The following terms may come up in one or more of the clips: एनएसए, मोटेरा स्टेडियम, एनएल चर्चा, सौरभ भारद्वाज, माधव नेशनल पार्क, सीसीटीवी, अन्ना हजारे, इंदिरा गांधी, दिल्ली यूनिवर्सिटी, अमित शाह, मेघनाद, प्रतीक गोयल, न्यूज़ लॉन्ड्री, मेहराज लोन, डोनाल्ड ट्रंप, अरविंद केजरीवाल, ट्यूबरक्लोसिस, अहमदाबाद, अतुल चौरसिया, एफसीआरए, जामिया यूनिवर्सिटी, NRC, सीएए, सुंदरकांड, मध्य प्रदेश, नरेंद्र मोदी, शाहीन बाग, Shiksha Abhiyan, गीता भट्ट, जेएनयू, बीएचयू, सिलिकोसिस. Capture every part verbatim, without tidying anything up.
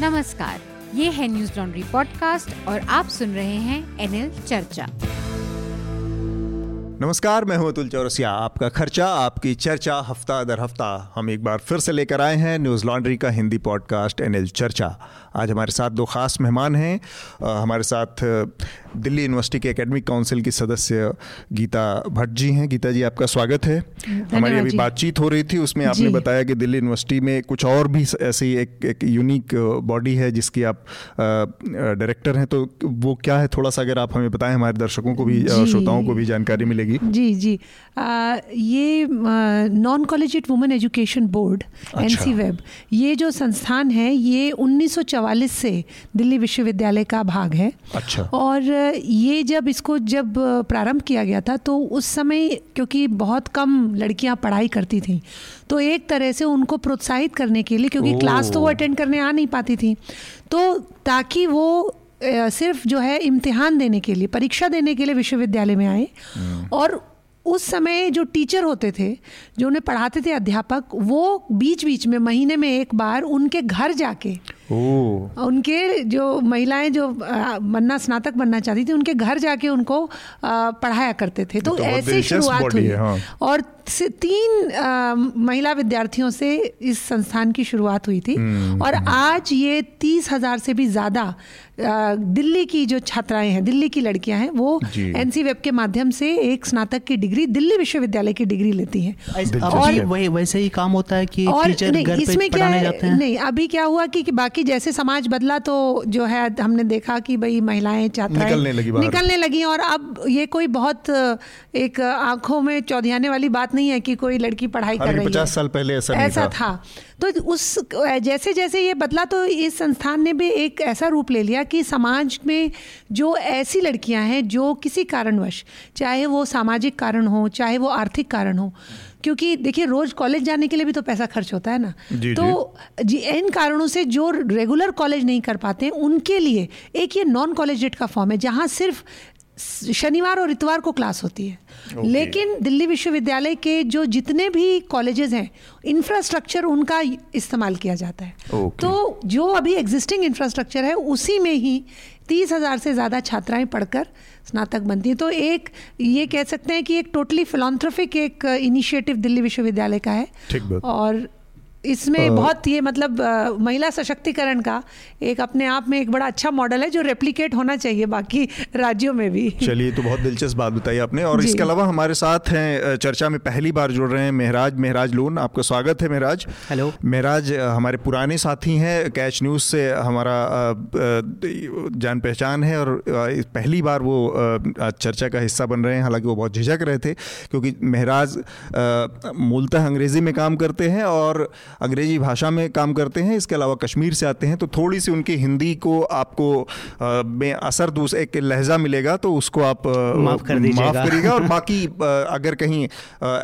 नमस्कार, ये है न्यूज लॉन्ड्री पॉडकास्ट और आप सुन रहे हैं एनएल चर्चा। नमस्कार, मैं हूं अतुल चौरसिया। आपका खर्चा आपकी चर्चा हफ्ता दर हफ्ता हम एक बार फिर से लेकर आए हैं न्यूज़ लॉन्ड्री का हिंदी पॉडकास्ट एनएल चर्चा। आज हमारे साथ दो खास मेहमान हैं। आ, हमारे साथ दिल्ली यूनिवर्सिटी के एकेडमिक काउंसिल की सदस्य गीता भट्ट जी हैं। गीता जी, आपका स्वागत है। हमारी अभी बातचीत हो रही थी, उसमें आपने बताया कि दिल्ली यूनिवर्सिटी में कुछ और भी ऐसी एक एक यूनिक बॉडी है जिसकी आप डायरेक्टर हैं, तो वो क्या है थोड़ा सा अगर आप हमें बताएं, हमारे दर्शकों को भी श्रोताओं को भी जानकारी मिलेगी। जी जी आ, ये non collegiate women education board N C web, ये जो संस्थान है ये उन्नीस सौ चवालीस से दिल्ली विश्वविद्यालय का भाग है। अच्छा। और ये जब इसको जब प्रारंभ किया गया था तो उस समय क्योंकि बहुत कम लड़कियां पढ़ाई करती थीं, तो एक तरह से उनको प्रोत्साहित करने के लिए, क्योंकि क्लास तो वो अटेंड करने आ नहीं पाती थी, तो ताकि वो सिर्फ जो है इम्तिहान देने के लिए, परीक्षा देने के लिए विश्वविद्यालय में आए। और उस समय जो टीचर होते थे, जो उन्हें पढ़ाते थे अध्यापक, वो बीच बीच में महीने में एक बार उनके घर जाके उनके जो महिलाएं जो बनना स्नातक बनना चाहती थी उनके घर जाके उनको पढ़ाया करते थे। तो, तो ऐसे शुरुआत हुई। हाँ। और तीन आ, महिला विद्यार्थियों से इस संस्थान की शुरुआत हुई थी। और आज ये तीस हजार से भी ज़्यादा दिल्ली की जो छात्राएं हैं, दिल्ली की लड़कियां हैं, वो एन सी वेब के माध्यम से एक स्नातक की डिग्री दिल्ली विश्वविद्यालय की डिग्री लेती हैं। और वही वैसे ही काम होता है कि टीचर घर पे पढ़ाने जाते हैं। नहीं, अभी क्या हुआ कि, कि बाकी जैसे समाज बदला तो जो है हमने देखा कि भाई महिलाएं छात्राएं निकलने लगी निकलने लगी और अब ये कोई बहुत एक आंखों में चौधियाने वाली बात नहीं है कि कोई लड़की पढ़ाई कर रही है। पचास साल पहले ऐसा ऐसा था। तो उस जैसे जैसे ये बदला तो इस संस्थान ने भी एक ऐसा रूप ले लिया कि समाज में जो ऐसी लड़कियां हैं जो किसी कारणवश, चाहे वो सामाजिक कारण हो चाहे वो आर्थिक कारण हो, क्योंकि देखिए रोज कॉलेज जाने के लिए भी तो पैसा खर्च होता है ना, जी, तो जी इन कारणों से जो रेगुलर कॉलेज नहीं कर पाते उनके लिए एक ये नॉन कॉलेजिएट का फॉर्म है जहाँ सिर्फ शनिवार और इतवार को क्लास होती है। okay. लेकिन दिल्ली विश्वविद्यालय के जो जितने भी कॉलेजेस हैं, इंफ्रास्ट्रक्चर उनका इस्तेमाल किया जाता है। okay. तो जो अभी एग्जिस्टिंग इंफ्रास्ट्रक्चर है उसी में ही तीस हज़ार से ज़्यादा छात्राएं पढ़कर स्नातक बनती हैं। तो एक ये कह सकते हैं कि एक टोटली फिलॉन्थ्रोफिक एक इनिशिएटिव दिल्ली विश्वविद्यालय का है। ठीक बात। और इसमें बहुत ये मतलब महिला सशक्तिकरण का एक अपने आप में एक बड़ा अच्छा मॉडल है जो रेप्लिकेट होना चाहिए बाकी राज्यों में भी। चलिए, तो बहुत दिलचस्प बात बताई आपने। और इसके अलावा हमारे साथ हैं, चर्चा में पहली बार जुड़ रहे हैं, मेहराज मेहराज लोन। आपका स्वागत है मेहराज। हेलो मेहराज, हमारे पुराने साथी हैं, कैच न्यूज़ से हमारा जान पहचान है और पहली बार वो चर्चा का हिस्सा बन रहे हैं। हालांकि वो बहुत झिझक रहे थे क्योंकि मेहराज मूलतः अंग्रेजी में काम करते हैं और अंग्रेजी भाषा में काम करते हैं, इसके अलावा कश्मीर से आते हैं, तो थोड़ी सी उनकी हिंदी को आपको में असर दूसरा एक लहजा मिलेगा तो उसको आप माफ कर दीजिएगा, माफ करिएगा। और बाकी अगर कहीं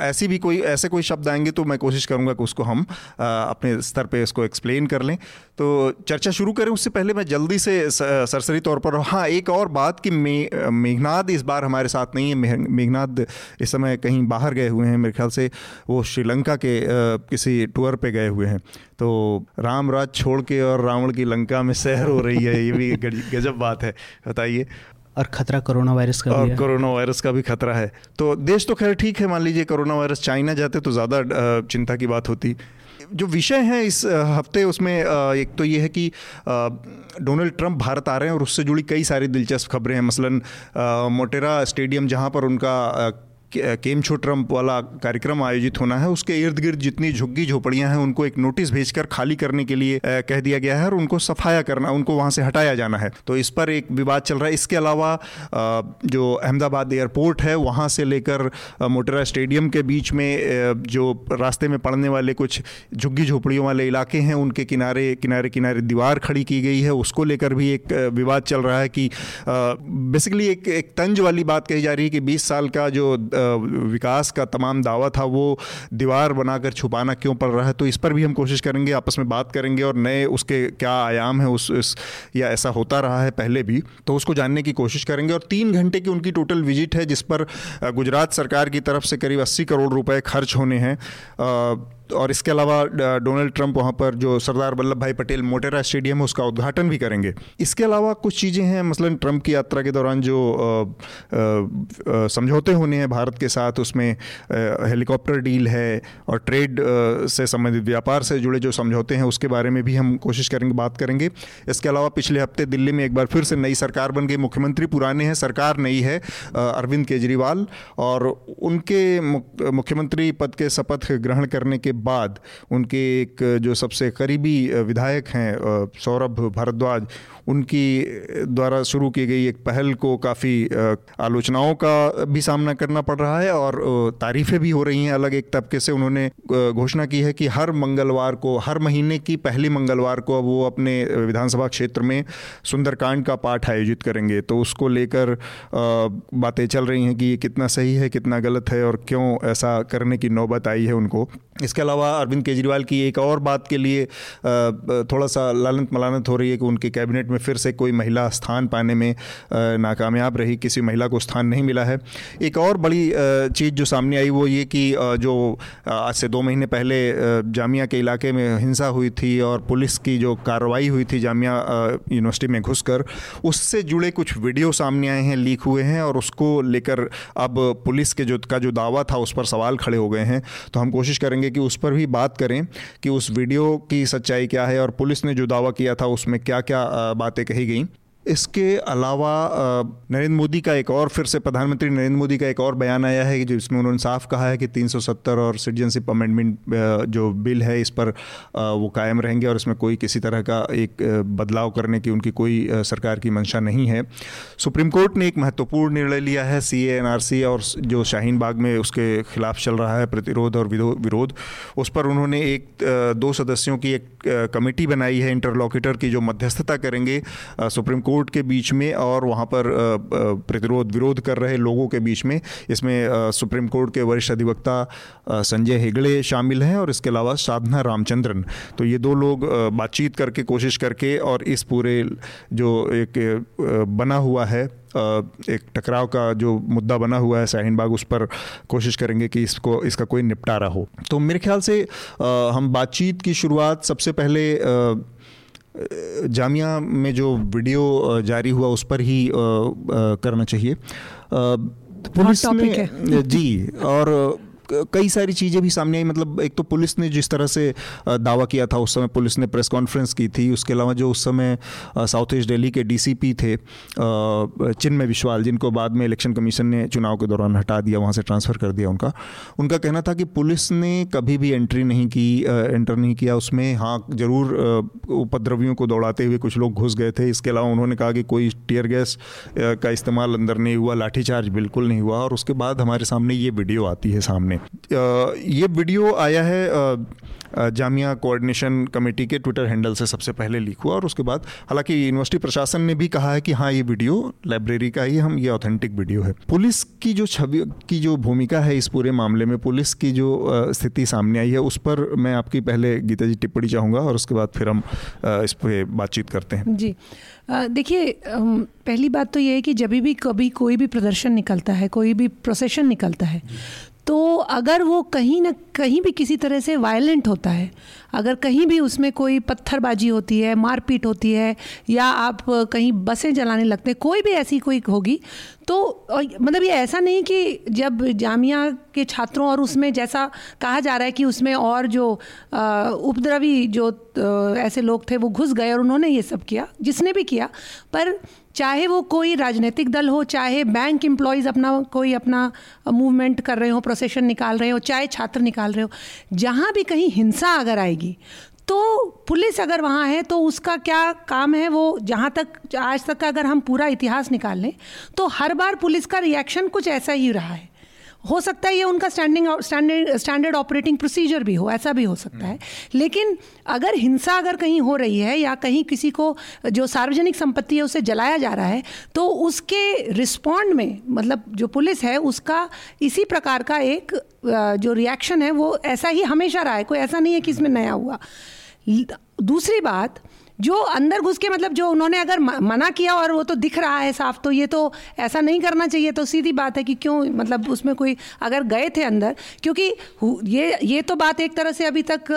ऐसी भी कोई ऐसे कोई शब्द आएंगे तो मैं कोशिश करूंगा कि उसको हम अपने स्तर पे इसको एक्सप्लेन कर लें। तो चर्चा शुरू करें उससे पहले मैं जल्दी से सरसरी तौर पर, हाँ, एक और बात कि मेघनाद इस बार हमारे साथ नहीं है। मेघनाद इस समय कहीं बाहर गए हुए हैं, मेरे ख्याल से वो श्रीलंका के किसी टूर पे गए हुए हैं। तो राम राज छोड़ के और रावण की लंका में सैर हो रही है, ये भी गजब बात है, बताइए। और खतरा कोरोना वायरस का और भी है। कोरोना वायरस का भी खतरा है। तो देश तो खैर ठीक है, मान लीजिए कोरोना वायरस चाइना जाते तो ज़्यादा चिंता की बात होती। जो विषय हैं इस हफ्ते, उसमें एक तो ये है कि डोनाल्ड ट्रंप भारत आ रहे हैं और उससे जुड़ी कई सारी दिलचस्प खबरें हैं। मसलन मोटेरा स्टेडियम जहाँ पर उनका केम छो ट्रम्प वाला कार्यक्रम आयोजित होना है, उसके इर्द गिर्द जितनी झुग्गी झोपड़ियां हैं उनको एक नोटिस भेजकर खाली करने के लिए कह दिया गया है और उनको सफाया करना, उनको वहां से हटाया जाना है। तो इस पर एक विवाद चल रहा है। इसके अलावा जो अहमदाबाद एयरपोर्ट है वहां से लेकर मोटेरा स्टेडियम के बीच में जो रास्ते में पड़ने वाले कुछ झुग्गी झोपड़ियों वाले इलाके हैं, उनके किनारे किनारे किनारे दीवार खड़ी की गई है, उसको लेकर भी एक विवाद चल रहा है कि बेसिकली एक एक तंज वाली बात कही जा रही है कि बीस साल का जो विकास का तमाम दावा था वो दीवार बनाकर छुपाना क्यों पड़ रहा है। तो इस पर भी हम कोशिश करेंगे, आपस में बात करेंगे और नए उसके क्या आयाम है, उस, उस या ऐसा होता रहा है पहले भी, तो उसको जानने की कोशिश करेंगे। और तीन घंटे की उनकी टोटल विजिट है जिस पर गुजरात सरकार की तरफ से करीब अस्सी करोड़ रुपए खर्च होने हैं। और इसके अलावा डोनाल्ड ट्रंप वहाँ पर जो सरदार वल्लभ भाई पटेल मोटेरा स्टेडियम है उसका उद्घाटन भी करेंगे। इसके अलावा कुछ चीज़ें हैं, मसलन ट्रंप की यात्रा के दौरान जो समझौते होने हैं भारत के साथ, उसमें हेलीकॉप्टर डील है और ट्रेड से संबंधित व्यापार से जुड़े जो समझौते हैं उसके बारे में भी हम कोशिश करेंगे, बात करेंगे। इसके अलावा पिछले हफ्ते दिल्ली में एक बार फिर से नई सरकार बन गई, मुख्यमंत्री पुराने हैं, सरकार नई है, अरविंद केजरीवाल, और उनके मुख्यमंत्री पद के शपथ ग्रहण करने के बाद उनके एक जो सबसे करीबी विधायक हैं सौरभ भारद्वाज, उनकी द्वारा शुरू की गई एक पहल को काफ़ी आलोचनाओं का भी सामना करना पड़ रहा है और तारीफें भी हो रही हैं अलग एक तबके से। उन्होंने घोषणा की है कि हर मंगलवार को, हर महीने की पहली मंगलवार को वो अपने विधानसभा क्षेत्र में सुंदरकांड का पाठ आयोजित करेंगे। तो उसको लेकर बातें चल रही हैं कि ये कितना सही है, कितना गलत है और क्यों ऐसा करने की नौबत आई है उनको। इसके अलावा अरविंद केजरीवाल की एक और बात के लिए थोड़ा सा लालत मलानत हो रही है कि उनके कैबिनेट में फिर से कोई महिला स्थान पाने में नाकामयाब रही, किसी महिला को स्थान नहीं मिला है। एक और बड़ी चीज़ जो सामने आई वो ये कि जो आज से दो महीने पहले जामिया के इलाके में हिंसा हुई थी और पुलिस की जो कार्रवाई हुई थी जामिया यूनिवर्सिटी में घुसकर, उससे जुड़े कुछ वीडियो सामने आए हैं, लीक हुए हैं और उसको लेकर अब पुलिस के जो का जो दावा था उस पर सवाल खड़े हो गए हैं। तो हम कोशिश करेंगे कि उस पर भी बात करें कि उस वीडियो की सच्चाई क्या है और पुलिस ने जो दावा किया था उसमें क्या क्या बातें कही गई। इसके अलावा नरेंद्र मोदी का एक और फिर से प्रधानमंत्री नरेंद्र मोदी का एक और बयान आया है कि जिसमें उन्होंने साफ कहा है कि तीन सौ सत्तर और सिटीजनशिप अमेंडमेंट जो बिल है इस पर वो कायम रहेंगे और इसमें कोई किसी तरह का एक बदलाव करने की उनकी कोई सरकार की मंशा नहीं है। सुप्रीम कोर्ट ने एक महत्वपूर्ण निर्णय लिया है, सीए एनआरसी और जो शाहीन बाग में उसके खिलाफ चल रहा है प्रतिरोध और विरोध, उस पर उन्होंने एक दो सदस्यों की एक कमेटी बनाई है इंटरलॉक्यूटर की जो मध्यस्थता करेंगे सुप्रीम कोर्ट के बीच में और वहाँ पर प्रतिरोध विरोध कर रहे लोगों के बीच में। इसमें सुप्रीम कोर्ट के वरिष्ठ अधिवक्ता संजय हेगड़े शामिल हैं और इसके अलावा साधना रामचंद्रन। तो ये दो लोग बातचीत करके, कोशिश करके और इस पूरे जो एक बना हुआ है एक टकराव का जो मुद्दा बना हुआ है शाहीन बाग, उस पर कोशिश करेंगे कि इसको इसका कोई निपटारा हो। तो मेरे ख्याल से हम बातचीत की शुरुआत सबसे पहले जामिया में जो वीडियो जारी हुआ उस पर ही करना चाहिए। पुलिस ने जी और कई सारी चीज़ें भी सामने आई, मतलब एक तो पुलिस ने जिस तरह से दावा किया था उस समय, पुलिस ने प्रेस कॉन्फ्रेंस की थी, उसके अलावा जो उस समय साउथ ईस्ट दिल्ली के डीसीपी थे चिन्मय बिस्वाल, जिनको बाद में इलेक्शन कमीशन ने चुनाव के दौरान हटा दिया, वहाँ से ट्रांसफ़र कर दिया, उनका उनका कहना था कि पुलिस ने कभी भी एंट्री नहीं की, एंटर नहीं किया उसमें। हाँ, ज़रूर उपद्रवियों को दौड़ाते हुए कुछ लोग घुस गए थे। इसके अलावा उन्होंने कहा कि कोई टीयर गैस का इस्तेमाल अंदर नहीं हुआ, लाठीचार्ज बिल्कुल नहीं हुआ। और उसके बाद हमारे सामने ये वीडियो आती है सामने। ये वीडियो आया है जामिया कोऑर्डिनेशन कमेटी के ट्विटर हैंडल से, सबसे पहले लीक हुआ और उसके बाद हालांकि यूनिवर्सिटी प्रशासन ने भी कहा है कि हाँ ये वीडियो लाइब्रेरी का ही, हम ये ऑथेंटिक वीडियो है। पुलिस की जो छवि की जो भूमिका है इस पूरे मामले में, पुलिस की जो स्थिति सामने आई है उस पर मैं आपकी पहले गीता जी टिप्पणी चाहूँगा और उसके बाद फिर हम इस पर बातचीत करते हैं। जी देखिए, पहली बात तो ये है कि जब भी कभी कोई भी प्रदर्शन निकलता है, कोई भी प्रोसेशन निकलता है, तो अगर वो कहीं ना कहीं भी किसी तरह से वायलेंट होता है, अगर कहीं भी उसमें कोई पत्थरबाजी होती है, मारपीट होती है, या आप कहीं बसें जलाने लगते हैं, कोई भी ऐसी कोई होगी तो मतलब ये ऐसा नहीं कि जब जामिया के छात्रों और उसमें जैसा कहा जा रहा है कि उसमें और जो उपद्रवी जो ऐसे लोग थे वो घुस गए और उन्होंने ये सब किया, जिसने भी किया, पर चाहे वो कोई राजनीतिक दल हो, चाहे बैंक एम्प्लॉयज़ अपना कोई अपना मूवमेंट कर रहे हो, प्रोसेशन निकाल रहे हो, चाहे छात्र निकाल रहे हो, जहाँ भी कहीं हिंसा अगर आएगी तो पुलिस अगर वहाँ है तो उसका क्या काम है। वो जहाँ तक आज तक का अगर हम पूरा इतिहास निकाल लें तो हर बार पुलिस का रिएक्शन कुछ ऐसा ही रहा है। हो सकता है ये उनका standing standard standard operating procedure भी हो, ऐसा भी हो सकता है, लेकिन अगर हिंसा अगर कहीं हो रही है या कहीं किसी को जो सार्वजनिक संपत्ति है उसे जलाया जा रहा है तो उसके रिस्पॉन्ड में मतलब जो पुलिस है उसका इसी प्रकार का एक जो रिएक्शन है वो ऐसा ही हमेशा रहा है, कोई ऐसा नहीं है कि इसमें नया हुआ। दूसरी बात, जो अंदर घुस के मतलब जो उन्होंने अगर मना किया और वो तो दिख रहा है साफ, तो ये तो ऐसा नहीं करना चाहिए। तो सीधी बात है कि क्यों मतलब उसमें कोई अगर गए थे अंदर, क्योंकि ये ये तो बात एक तरह से अभी तक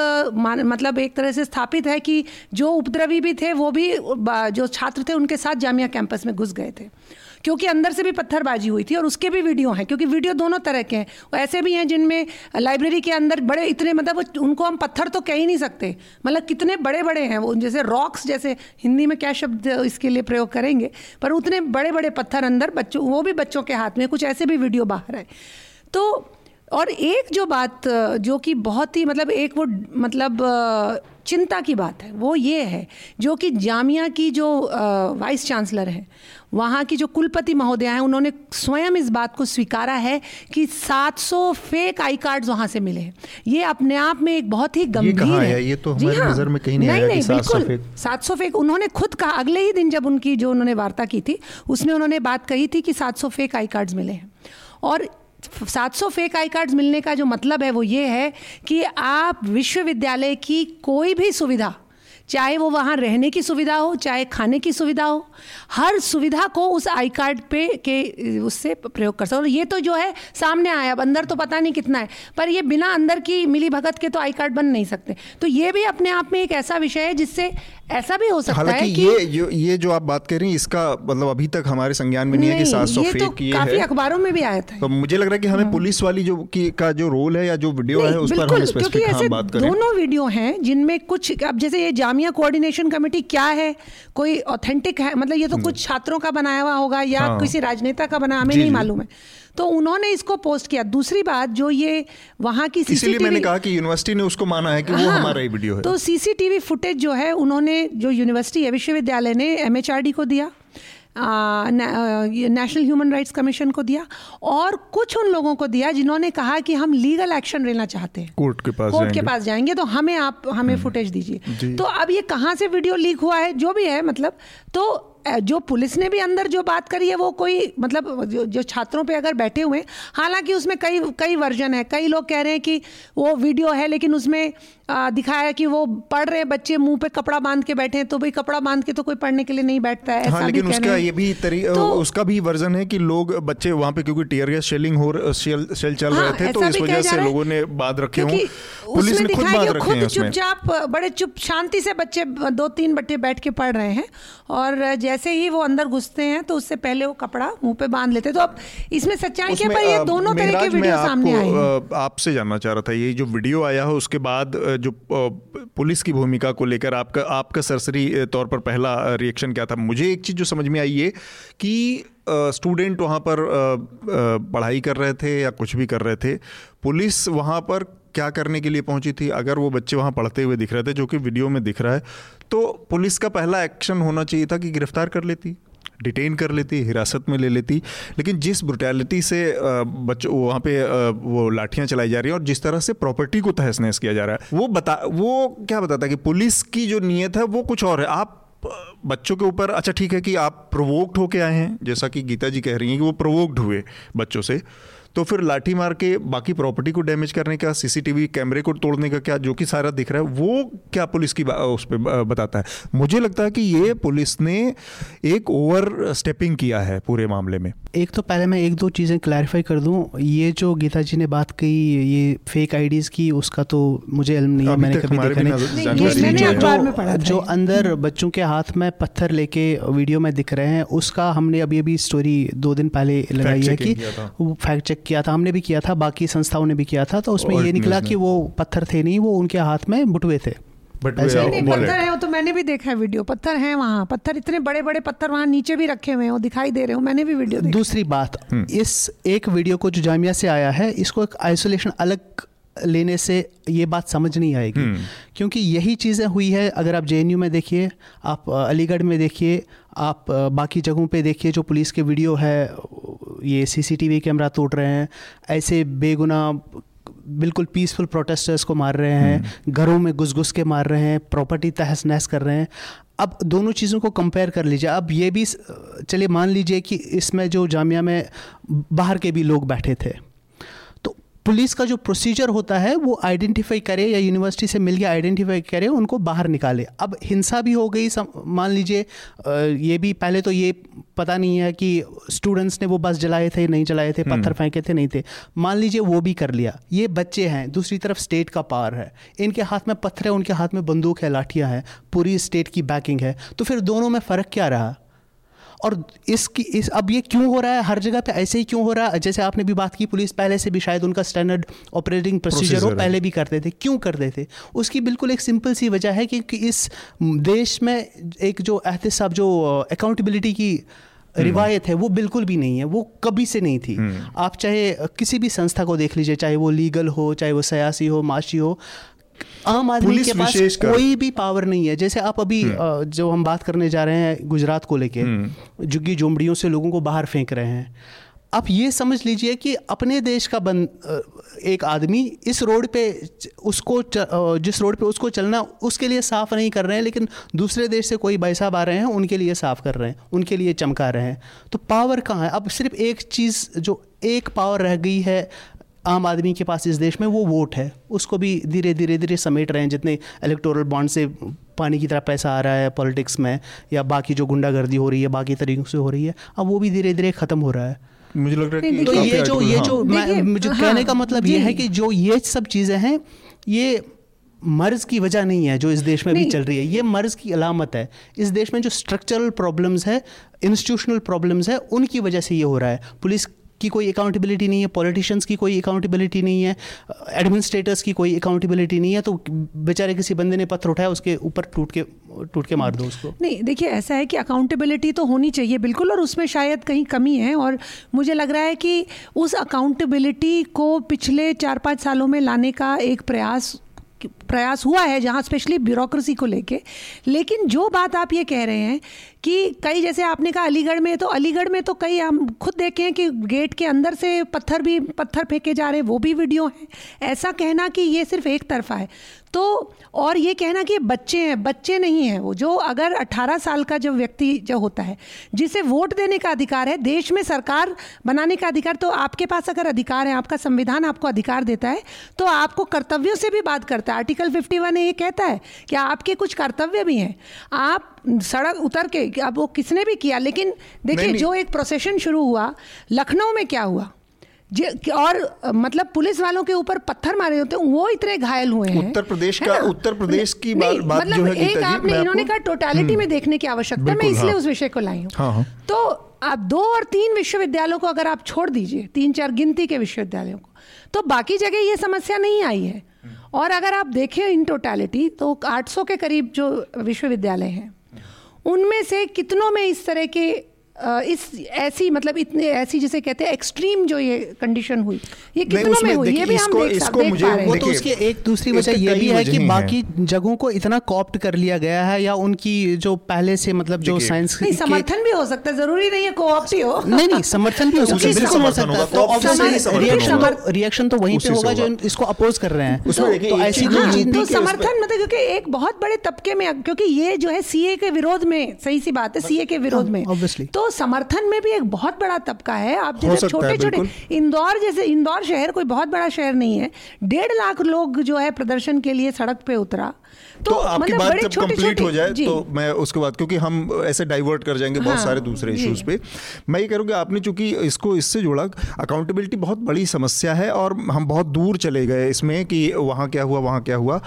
मतलब एक तरह से स्थापित है कि जो उपद्रवी भी थे वो भी जो छात्र थे उनके साथ जामिया कैंपस में घुस गए थे, क्योंकि अंदर से भी पत्थरबाजी हुई थी और उसके भी वीडियो हैं, क्योंकि वीडियो दोनों तरह के हैं। ऐसे भी हैं जिनमें लाइब्रेरी के अंदर बड़े इतने मतलब उनको हम पत्थर तो कह ही नहीं सकते, मतलब कितने बड़े बड़े हैं वो, जैसे रॉक्स, जैसे हिंदी में क्या शब्द इसके लिए प्रयोग करेंगे, पर उतने बड़े बड़े पत्थर अंदर बच्चों, वो भी बच्चों के हाथ में, कुछ ऐसे भी वीडियो बाहर आए। तो और एक जो बात जो कि बहुत ही मतलब एक वो मतलब चिंता की बात है वो ये है जो कि जामिया की जो वाइस चांसलर है, वहाँ की जो कुलपति महोदया हैं, उन्होंने स्वयं इस बात को स्वीकारा है कि सात सौ फेक आई कार्ड्स वहाँ से मिले हैं। ये अपने आप में एक बहुत ही गंभीर ये है।, है ये तो हमारी हाँ, नज़र में कहीं नहीं, नहीं आया नहीं, कि सात सौ फेक सात सौ फेक उन्होंने खुद कहा। अगले ही दिन जब उनकी जो उन्होंने वार्ता की थी उसमें उन्होंने बात कही थी कि सात सौ फेक आई कार्ड्स मिले हैं। और सात सौ फेक आई कार्ड्स मिलने का जो मतलब है वो ये है कि आप विश्वविद्यालय की कोई भी सुविधा, चाहे वो वहाँ रहने की सुविधा हो, चाहे खाने की सुविधा हो, हर सुविधा को उस आई कार्ड पे के उससे प्रयोग कर सकते हो। ये तो जो है सामने आया, अब अंदर तो पता नहीं कितना है, पर ये बिना अंदर की मिली भगत के तो आई कार्ड बन नहीं सकते। तो ये भी अपने आप में एक ऐसा विषय है जिससे ऐसा भी हो सकता है कि ये जो ये जो आप बात कर रही हैं इसका मतलब अभी तक हमारे संज्ञान में नहीं, नहीं है कि सात सौ फेक तो ये है, काफी अखबारों में भी आया था। तो मुझे लग रहा है कि हमें पुलिस वाली जो की का जो रोल है या जो वीडियो है उस पर हम स्पेसिफिक हम बात करें। दोनों वीडियो हैं जिनमें कुछ, अब जैसे ये जामिया कोऑर्डिनेशन कमेटी क्या है, कोई ऑथेंटिक है, मतलब ये तो कुछ छात्रों का बनाया हुआ होगा या किसी राजनेता का बना, हमें नहीं मालूम है, तो उन्होंने इसको पोस्ट किया। दूसरी बात जो ये वहाँ की सीसीटीवी, इसलिए मैंने कहा कि यूनिवर्सिटी ने उसको माना है कि हाँ, वो हमारा ही वीडियो है। तो सीसीटीवी फुटेज जो है उन्होंने, जो यूनिवर्सिटी है, विश्वविद्यालय ने एमएचआरडी को दिया, नेशनल ह्यूमन राइट्स कमीशन को दिया, और कुछ उन लोगों को दिया जिन्होंने कहा कि हम लीगल एक्शन लेना चाहते हैं, कोर्ट के पास कोर्ट के पास जाएंगे तो हमें आप हमें फुटेज दीजिए। तो अब ये कहाँ से वीडियो लीक हुआ है जो भी है, मतलब तो जो पुलिस ने भी अंदर जो बात करी है वो कोई मतलब जो, जो छात्रों पे अगर बैठे हुए, हालांकि उसमें कई कई वर्जन है, कई लोग कह रहे हैं कि वो वीडियो है लेकिन उसमें आ, दिखाया कि वो पढ़ रहे बच्चे मुंह पे कपड़ा बांध के बैठे हैं, तो भाई कपड़ा बांध के तो कोई पढ़ने के लिए नहीं बैठता है। हाँ, ऐसा लेकिन भी उसका ये भी तरीका तो, उसका भी वर्जन है कि लोग बच्चे वहाँ पे क्योंकि टीयर गैस शेलिंग हो शेल शेल चल रहे थे तो इस वजह से लोगों ने बांध रखे हों, पुलिस ने खुद बांध रखे हैं, चुपचाप बड़े चुप शांति से बच्चे दो तीन बच्चे बैठ के पढ़ रहे हैं और जैसे ही वो अंदर घुसते हैं तो उससे पहले वो कपड़ा मुंह पे बांध लेते हैं। तो अब इसमें सच्चाई क्या, पर ये दोनों तरह के वीडियो सामने आए हैं। आपसे जानना चाह रहा था ये जो वीडियो आया हो उसके बाद जो पुलिस की भूमिका को लेकर आपका आपका सरसरी तौर पर पहला रिएक्शन क्या था? मुझे एक चीज़ जो समझ में आई है कि स्टूडेंट वहाँ पर पढ़ाई कर रहे थे या कुछ भी कर रहे थे, पुलिस वहाँ पर क्या करने के लिए पहुंची थी? अगर वो बच्चे वहाँ पढ़ते हुए दिख रहे थे जो कि वीडियो में दिख रहा है, तो पुलिस का पहला एक्शन होना चाहिए था कि गिरफ्तार कर लेती, डिटेन कर लेती, हिरासत में ले लेती। लेकिन जिस ब्रुटैलिटी से बच्चों वहाँ पे वो लाठियाँ चलाई जा रही हैं और जिस तरह से प्रॉपर्टी को तहस नहस किया जा रहा है, वो बता वो क्या बताता है कि पुलिस की जो नीयत है वो कुछ और है। आप बच्चों के ऊपर, अच्छा ठीक है कि आप प्रोवोक्ड होके आए हैं, जैसा कि गीता जी कह रही हैं कि वो प्रोवोक्ड हुए बच्चों से, तो फिर लाठी मार के बाकी प्रॉपर्टी को डैमेज करने का, सीसीटीवी कैमरे को तोड़ने का क्या, जो कि सारा दिख रहा है, वो क्या पुलिस की उस पर बताता है? मुझे लगता है कि ये पुलिस ने एक ओवर स्टेपिंग किया है पूरे मामले में। एक तो पहले मैं एक दो चीज़ें क्लैरिफाई कर दूं, ये जो गीता जी ने बात कही ये फेक आईडीज़ की, उसका तो मुझे इल्म नहीं है, मैंने कभी देखा नहीं। जो अंदर बच्चों के हाथ में पत्थर लेके वीडियो में दिख रहे हैं, उसका हमने अभी अभी स्टोरी दो दिन पहले लगाई है कि फैक्ट चेक किया था, हमने भी किया था, बाकी संस्थाओं ने भी किया था, तो उसमें ये निकला कि वो पत्थर थे नहीं, वो उनके हाथ में बुटवे थे। पत्थर है, तो मैंने भी देखा है वीडियो, पत्थर है वहाँ, पत्थर इतने बड़े बड़े पत्थर वहाँ नीचे भी रखे हुए हैं, वो दिखाई दे रहे हो, मैंने भी वीडियो देखी। दूसरी बात, इस एक वीडियो को जो जामिया से आया है इसको एक आइसोलेशन अलग लेने से ये बात समझ नहीं आएगी, क्योंकि यही चीज़ें हुई है। अगर आप जेएनयू में देखिए, आप अलीगढ़ में देखिए, आप बाकी जगहों पे देखिए, जो पुलिस के वीडियो है ये सीसीटीवी कैमरा तोड़ रहे हैं, ऐसे बेगुनाह बिल्कुल पीसफुल प्रोटेस्टर्स को मार रहे हैं, घरों में घुस घुस के मार रहे हैं, प्रॉपर्टी तहस नहस कर रहे हैं। अब दोनों चीज़ों को कंपेयर कर लीजिए। अब ये भी चलिए मान लीजिए कि इसमें जो जामिया में बाहर के भी लोग बैठे थे, पुलिस का जो प्रोसीजर होता है वो आइडेंटिफाई करे या यूनिवर्सिटी से मिल के आइडेंटिफाई करे, उनको बाहर निकाले। अब हिंसा भी हो गई, मान लीजिए ये भी, पहले तो ये पता नहीं है कि स्टूडेंट्स ने वो बस जलाए थे नहीं जलाए थे, पत्थर फेंके थे नहीं थे, मान लीजिए वो भी कर लिया। ये बच्चे हैं, दूसरी तरफ स्टेट का पावर है, इनके हाथ में पत्थर है, उनके हाथ में बंदूक है, लाठियाँ हैं, पूरी स्टेट की बैकिंग है, तो फिर दोनों में फ़र्क क्या रहा? और इसकी इस अब ये क्यों हो रहा है हर जगह पे, ऐसे ही क्यों हो रहा है? जैसे आपने भी बात की, पुलिस पहले से भी शायद उनका स्टैंडर्ड ऑपरेटिंग प्रोसीजर हो, पहले भी करते थे, क्यों करते थे? उसकी बिल्कुल एक सिंपल सी वजह है क्योंकि इस देश में एक जो एहतिसाब, जो अकाउंटेबिलिटी की रिवायत है वो बिल्कुल भी नहीं है, वो कभी से नहीं थी। आप चाहे किसी भी संस्था को देख लीजिए, चाहे वो लीगल हो, चाहे वो सियासी हो, माशी हो, आम आदमी के पास कोई भी पावर नहीं है। जैसे आप अभी जो हम बात करने जा रहे हैं गुजरात को लेके, झुग्गी झोंपड़ियों से लोगों को बाहर फेंक रहे हैं, आप ये समझ लीजिए कि अपने देश का बन एक आदमी इस रोड पे उसको च, जिस रोड पे उसको चलना, उसके लिए साफ़ नहीं कर रहे हैं, लेकिन दूसरे देश से कोई भाई साहब आ रहे हैं उनके लिए साफ़ कर रहे हैं, उनके लिए चमका रहे हैं। तो पावर कहाँ है? अब सिर्फ एक चीज़, जो एक पावर रह गई है आम आदमी के पास इस देश में, वो वोट है। उसको भी धीरे धीरे धीरे समेट रहे हैं, जितने इलेक्टोरल बॉन्ड से पानी की तरह पैसा आ रहा है पॉलिटिक्स में, या बाकी जो गुंडागर्दी हो रही है बाकी तरीक़ों से हो रही है, अब वो भी धीरे धीरे ख़त्म हो रहा है। मुझे लग रहा है तो ये जो ये जो मुझे कहने का मतलब ये है कि जो ये सब चीज़ें हैं, ये मर्ज़ की वजह नहीं है जो इस देश में भी चल रही है, ये मर्ज़ की अलामत है। इस देश में जो स्ट्रक्चरल प्रॉब्लम्स है, इंस्टीट्यूशनल प्रॉब्लम्स है, उनकी वजह से ये हो रहा है। पुलिस की कोई अकाउंटेबिलिटी नहीं है, पॉलिटिशियंस की कोई अकाउंटेबिलिटी नहीं है, एडमिनिस्ट्रेटर्स की कोई अकाउंटेबिलिटी नहीं है, तो बेचारे किसी बंदे ने पत्थर उठाया, उसके ऊपर टूट के टूट के मार दो उसको। नहीं, देखिए ऐसा है कि अकाउंटेबिलिटी तो होनी चाहिए बिल्कुल, और उसमें शायद कहीं कमी है, और मुझे लग रहा है कि उस अकाउंटेबिलिटी को पिछले चार पाँच सालों में लाने का एक प्रयास प्रयास हुआ है, जहाँ स्पेशली ब्यूरोक्रेसी को लेके। लेकिन जो बात आप ये कह रहे हैं कि कई, जैसे आपने कहा अलीगढ़ में, तो अलीगढ़ में तो कई हम खुद देखे हैं कि गेट के अंदर से पत्थर भी पत्थर फेंके जा रहे हैं, वो भी वीडियो है। ऐसा कहना कि ये सिर्फ एक तरफा है, तो और ये कहना कि बच्चे हैं, बच्चे नहीं हैं वो, जो अगर अठारह साल का जब व्यक्ति जो होता है, जिसे वोट देने का अधिकार है, देश में सरकार बनाने का अधिकार, तो आपके पास अगर अधिकार है, आपका संविधान आपको अधिकार देता है, तो आपको कर्तव्यों से भी बात करता है। आर्टिकल फिफ्टी वन ये कहता है कि आपके कुछ कर्तव्य भी हैं, आप सड़क उतर के, अब वो किसने भी किया, लेकिन देखिए जो एक प्रोसेशन शुरू हुआ लखनऊ में, क्या हुआ, और मतलब पुलिस वालों के ऊपर पत्थर मारे होते हैं, वो इतने घायल हुए हैं। उत्तर प्रदेश का, उत्तर प्रदेश की बात बात जो है, एक आपने इन्होंने कहा टोटालिटी में देखने की आवश्यकता है, मैं इसलिए उस विषय को लाई हूँ। तो आप दो और तीन विश्वविद्यालयों को अगर आप छोड़ दीजिए, तीन चार गिनती के विश्वविद्यालयों को, तो बाकी जगह ये समस्या नहीं आई है। और अगर आप देखें इन टोटालिटी, तो आठ सौ के करीब जो विश्वविद्यालय हैं, उनमें से कितनों में इस तरह के इस ऐसी मतलब इतने ऐसी जिसे कहते हैं एक्सट्रीम जो ये कंडीशन हुई, ये कितनों में हुई, ये भी हम देख सकते हैं। वो तो उसकी एक दूसरी वजह ये भी है कि बाकी जगहों को इतना कॉप्ट कर लिया गया है, या उनकी जो पहले से मतलब जो साइंस नहीं, समर्थन भी हो सकता है, जरूरी नहीं है कोऑप्ट ही हो, नहीं नहीं समर्थन भी हो सकता है, रिएक्शन तो वहीं पे होगा जो इसको अपोज कर रहे हैं। तो ऐसी समर्थन मतलब, क्योंकि एक बहुत बड़े तबके में, क्योंकि ये जो है सीए के विरोध में, सही सी बात है, सीए के विरोध में तो समर्थन में भी एक बहुत बड़ा तबका है। आप जैसे छोटे छोटे इंदौर जैसे इंदौर शहर कोई बहुत बड़ा शहर नहीं है, डेढ़ लाख लोग जो है प्रदर्शन के लिए सड़क पे उतरा। तो, तो आपकी बात जब कंप्लीट हो जाए तो मैं उसके बाद, क्योंकि हम ऐसे डाइवर्ट कर जाएंगे बहुत हाँ, सारे दूसरे इश्यूज पे, मैं ये करूँगा। आपने चूंकि इसको इससे जोड़ा, अकाउंटेबिलिटी बहुत बड़ी समस्या है और हम बहुत दूर चले गए इसमें कि वहाँ क्या हुआ वहाँ क्या हुआ।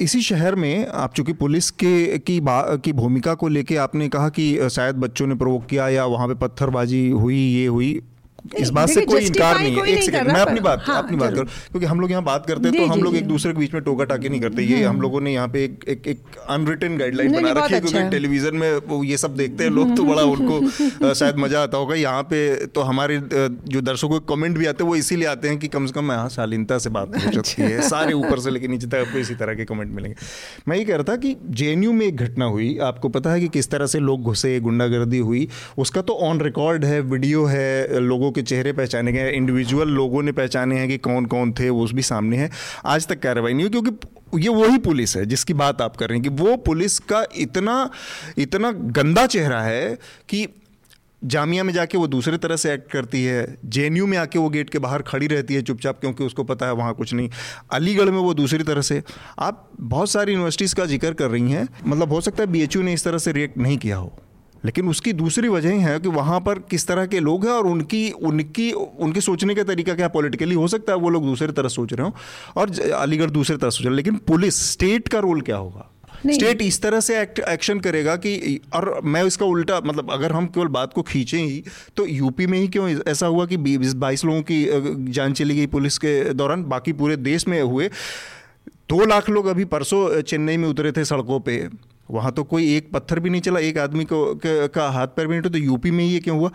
इसी शहर में आप चूँकि पुलिस के की की भूमिका को लेके आपने कहा कि शायद बच्चों ने प्रोवोक किया या वहाँ पे पत्थरबाजी हुई, ये हुई, इस बात से कोई इनकार नहीं है। एक सेकंड, मैं अपनी बात हाँ, अपनी बात करूँ, क्योंकि हम लोग यहाँ बात करते हैं तो हम लोग एक दूसरे के बीच में टोका टाके नहीं करते। ये हम लोगों ने यहाँ पे एक एक, एक अनरिटन गाइडलाइन बना रखी है, क्योंकि टेलीविजन में ये सब देखते हैं लोग, तो बड़ा उनको शायद मजा आता होगा। यहाँ पे तो हमारे जो दर्शकों के कमेंट भी आते हैं वो इसीलिए आते हैं कि कम से कम यहाँ शालीनता से बात हो सकती है। सारे ऊपर से लेकिन नीचे तक आपको इसी तरह के कमेंट मिलेंगे। मैं ये कह रहा था कि जेएनयू में एक घटना हुई, आपको पता है कि किस तरह से लोग घुसे, गुंडागर्दी हुई, उसका तो ऑन रिकॉर्ड है, वीडियो है, लोगों के चेहरे पहचाने गए, इंडिविजुअल लोगों ने पहचाने हैं कि कौन कौन थे, वो भी सामने है। आज तक कार्रवाई नहीं हुई, क्योंकि ये वही पुलिस है जिसकी बात आप कर रहे हैं कि वो पुलिस का इतना इतना गंदा चेहरा है कि जामिया में जाके वो दूसरे तरह से एक्ट करती है, जेएनयू में आके वो गेट के बाहर खड़ी रहती है चुपचाप क्योंकि उसको पता है वहाँ कुछ नहीं, अलीगढ़ में वो दूसरी तरह से। आप बहुत सारी यूनिवर्सिटीज़ का जिक्र कर रही हैं, मतलब हो सकता है बीएचयू ने इस तरह से रिएक्ट नहीं किया हो, लेकिन उसकी दूसरी वजह है कि वहाँ पर किस तरह के लोग हैं और उनकी उनकी उनके सोचने का तरीका क्या पॉलिटिकली, हो सकता है वो लोग दूसरी तरह सोच रहे हो और अलीगढ़ दूसरी तरह सोच रहे हो। लेकिन पुलिस स्टेट का रोल क्या होगा? स्टेट इस तरह से एक्ट एक्शन करेगा कि, और मैं इसका उल्टा, मतलब अगर हम केवल बात को खींचे ही तो यूपी में ही क्यों ऐसा हुआ कि बाईस लोगों की जान चली गई पुलिस के दौरान, बाकी पूरे देश में हुए। दो लाख लोग अभी परसों चेन्नई में उतरे थे सड़कों पे, वहाँ तो कोई एक पत्थर भी नहीं चला, एक आदमी को का हाथ पैर भी नहीं, तो यूपी में ये क्यों हुआ?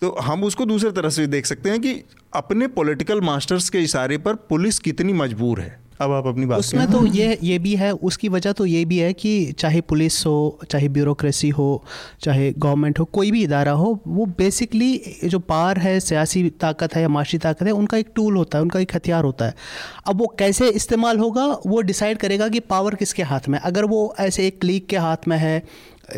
तो हम उसको दूसरे तरह से देख सकते हैं कि अपने पॉलिटिकल मास्टर्स के इशारे पर पुलिस कितनी मजबूर है। अब आप अपनी बात उसमें तो ये ये भी है, उसकी वजह तो ये भी है कि चाहे पुलिस हो, चाहे ब्यूरोक्रेसी हो, चाहे गवर्नमेंट हो, कोई भी इदारा हो, वो बेसिकली जो पावर है, सियासी ताकत है या माशी ताकत है, उनका एक टूल होता है, उनका एक हथियार होता है। अब वो कैसे इस्तेमाल होगा वो डिसाइड करेगा कि पावर किसके हाथ में। अगर वो ऐसे एक क्लीक के हाथ में है,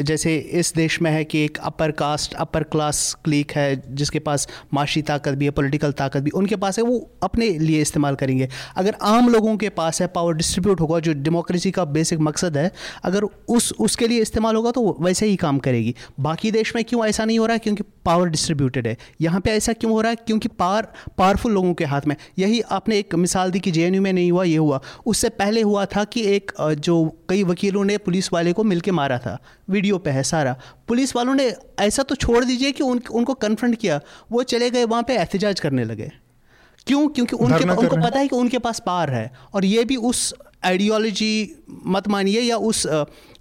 जैसे इस देश में है कि एक upper caste upper class clique है जिसके पास माशी ताकत भी है, पॉलिटिकल ताकत भी उनके पास है, वो अपने लिए इस्तेमाल करेंगे। अगर आम लोगों के पास है, पावर डिस्ट्रीब्यूट होगा, जो डेमोक्रेसी का बेसिक मकसद है, अगर उस उसके लिए इस्तेमाल होगा तो वैसे ही काम करेगी। बाकी देश में क्यों ऐसा नहीं हो रहा है? क्योंकि पावर डिस्ट्रीब्यूटेड है। यहाँ पर ऐसा क्यों हो रहा है? क्योंकि पावर पावरफुल लोगों के हाथ में। यही आपने एक मिसाल दी कि जेएनयू में नहीं हुआ, ये हुआ। उससे पहले हुआ था कि एक जो कई वकीलों ने पुलिस वाले को मिलकर मारा था, वीडियो पे है सारा। पुलिस वालों ने ऐसा तो छोड़ दीजिए कि उन, उनको कन्फ्रंट किया, वो चले गए वहाँ पे एहतजाज करने लगे। क्यों? क्योंकि उनके उनको पता है कि उनके पास पावर है। और ये भी उस आइडियोलॉजी मत मानिए या उस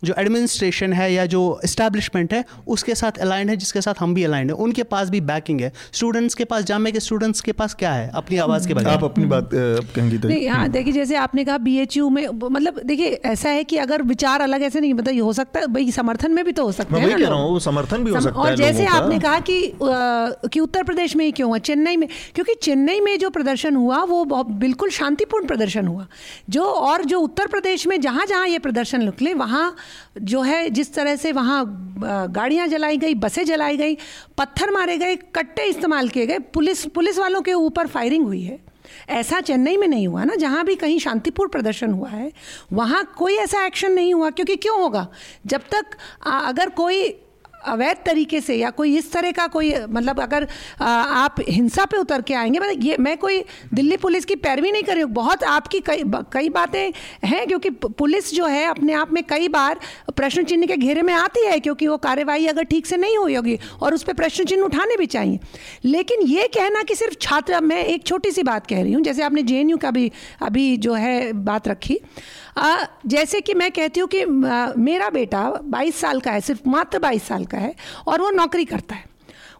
जो एडमिनिस्ट्रेशन है या जो इस्टेब्लिशमेंट है उसके साथ अलाइंड है, जिसके साथ हम भी अलाइंड है। उनके पास भी बैकिंग है, स्टूडेंट्स के पास, जामे के स्टूडेंट्स के पास क्या है अपनी आवाज़ के बारे में? आप अपनी बात कहेंगी तो नहीं। हाँ, देखिए जैसे आपने कहा बीएचयू में, मतलब देखिए ऐसा है कि अगर विचार अलग ऐसे नहीं, मतलब हो सकता है भाई समर्थन में भी तो हो सकता है, समर्थन भी हो सकता है। और जैसे आपने कहा कि उत्तर प्रदेश में ही क्यों हुआ, चेन्नई में, क्योंकि चेन्नई में जो प्रदर्शन हुआ वो बिल्कुल शांतिपूर्ण प्रदर्शन हुआ। जो और जो उत्तर प्रदेश में जहाँ जहाँ ये प्रदर्शन निकले वहाँ जो है जिस तरह से वहाँ गाड़ियाँ जलाई गई, बसें जलाई गई, पत्थर मारे गए, कट्टे इस्तेमाल किए गए, पुलिस पुलिस वालों के ऊपर फायरिंग हुई है। ऐसा चेन्नई में नहीं हुआ ना। जहाँ भी कहीं शांतिपूर्ण प्रदर्शन हुआ है वहाँ कोई ऐसा एक्शन नहीं हुआ, क्योंकि क्यों होगा? जब तक आ, अगर कोई अवैध तरीके से या कोई इस तरह का कोई, मतलब अगर आ, आप हिंसा पे उतर के आएंगे, मतलब ये मैं कोई दिल्ली पुलिस की पैरवी नहीं कर रही हूँ, बहुत आपकी कई कई बातें हैं, क्योंकि पुलिस जो है अपने आप में कई बार प्रश्न चिन्ह के घेरे में आती है, क्योंकि वो कार्यवाही अगर ठीक से नहीं हुई होगी और उस पर प्रश्न चिन्ह उठाने भी चाहिए। लेकिन ये कहना कि सिर्फ छात्र, मैं एक छोटी सी बात कह रही हूँ, जैसे आपने जेएनयू का भी अभी जो है बात रखी, आ, जैसे कि मैं कहती हूँ कि आ, मेरा बेटा बाईस साल का है, सिर्फ मात्र बाईस साल का है, और वो नौकरी करता है,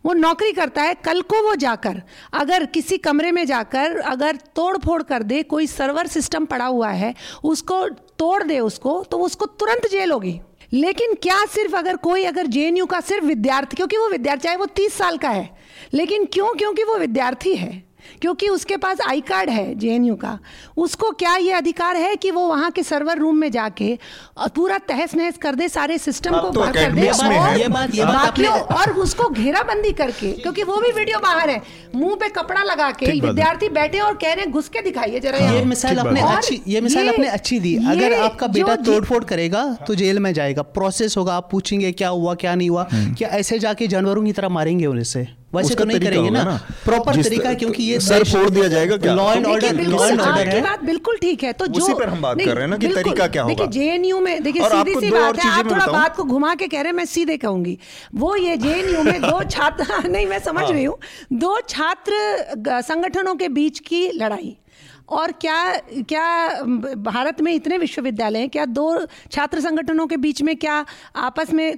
वो नौकरी करता है। कल को वो जाकर अगर किसी कमरे में जाकर अगर तोड़ फोड़ कर दे, कोई सर्वर सिस्टम पड़ा हुआ है उसको तोड़ दे उसको, तो उसको तुरंत जेल होगी। लेकिन क्या सिर्फ अगर कोई अगर जेएनयू का सिर्फ विद्यार्थी, क्योंकि वो विद्यार्थी चाहे वो तीस साल का है, लेकिन क्यों? क्योंकि वो विद्यार्थी है, क्योंकि उसके पास आई कार्ड है जेएनयू का, उसको क्या ये अधिकार है कि वो वहाँ के सर्वर रूम में जाके पूरा तहस नहस कर दे, सारे सिस्टम को भर कर दे, और उसको घेराबंदी करके, क्योंकि वो भी वीडियो बाहर है, मुंह पे कपड़ा लगा के विद्यार्थी बैठे और कह रहे हैं घुस के दिखाइए जरा। ये मिसाल आपने अच्छी ये मिसाल आपने अच्छी दी। अगर आपका बेटा तोड़फोड़ करेगा तो जेल में जाएगा, प्रोसेस होगा, आप पूछेंगे क्या हुआ क्या नहीं हुआ, क्या ऐसे जाके जानवरों की तरह मारेंगे उनसे? वैसे तो नहीं करेंगे ना, ना। प्रॉपर तरीका है, क्योंकि ये सर फोड़ दिया जाएगा क्या? Law and order, law and order है, बात बिल्कुल ठीक है। तो जो उसी पर हम बात कर रहे हैं ना कि तरीका क्या होगा। देखिए जेएनयू में, देखिए सीधी सी बात है, आप थोड़ा बात को घुमा के कह रहे हैं, मैं सीधे कहूंगी वो ये जेएनयू में दो छात्र नहीं मैं समझ रही हूँ दो छात्र संगठनों के बीच की लड़ाई। और क्या क्या भारत में इतने विश्वविद्यालय हैं? क्या दो छात्र संगठनों के बीच में क्या आपस में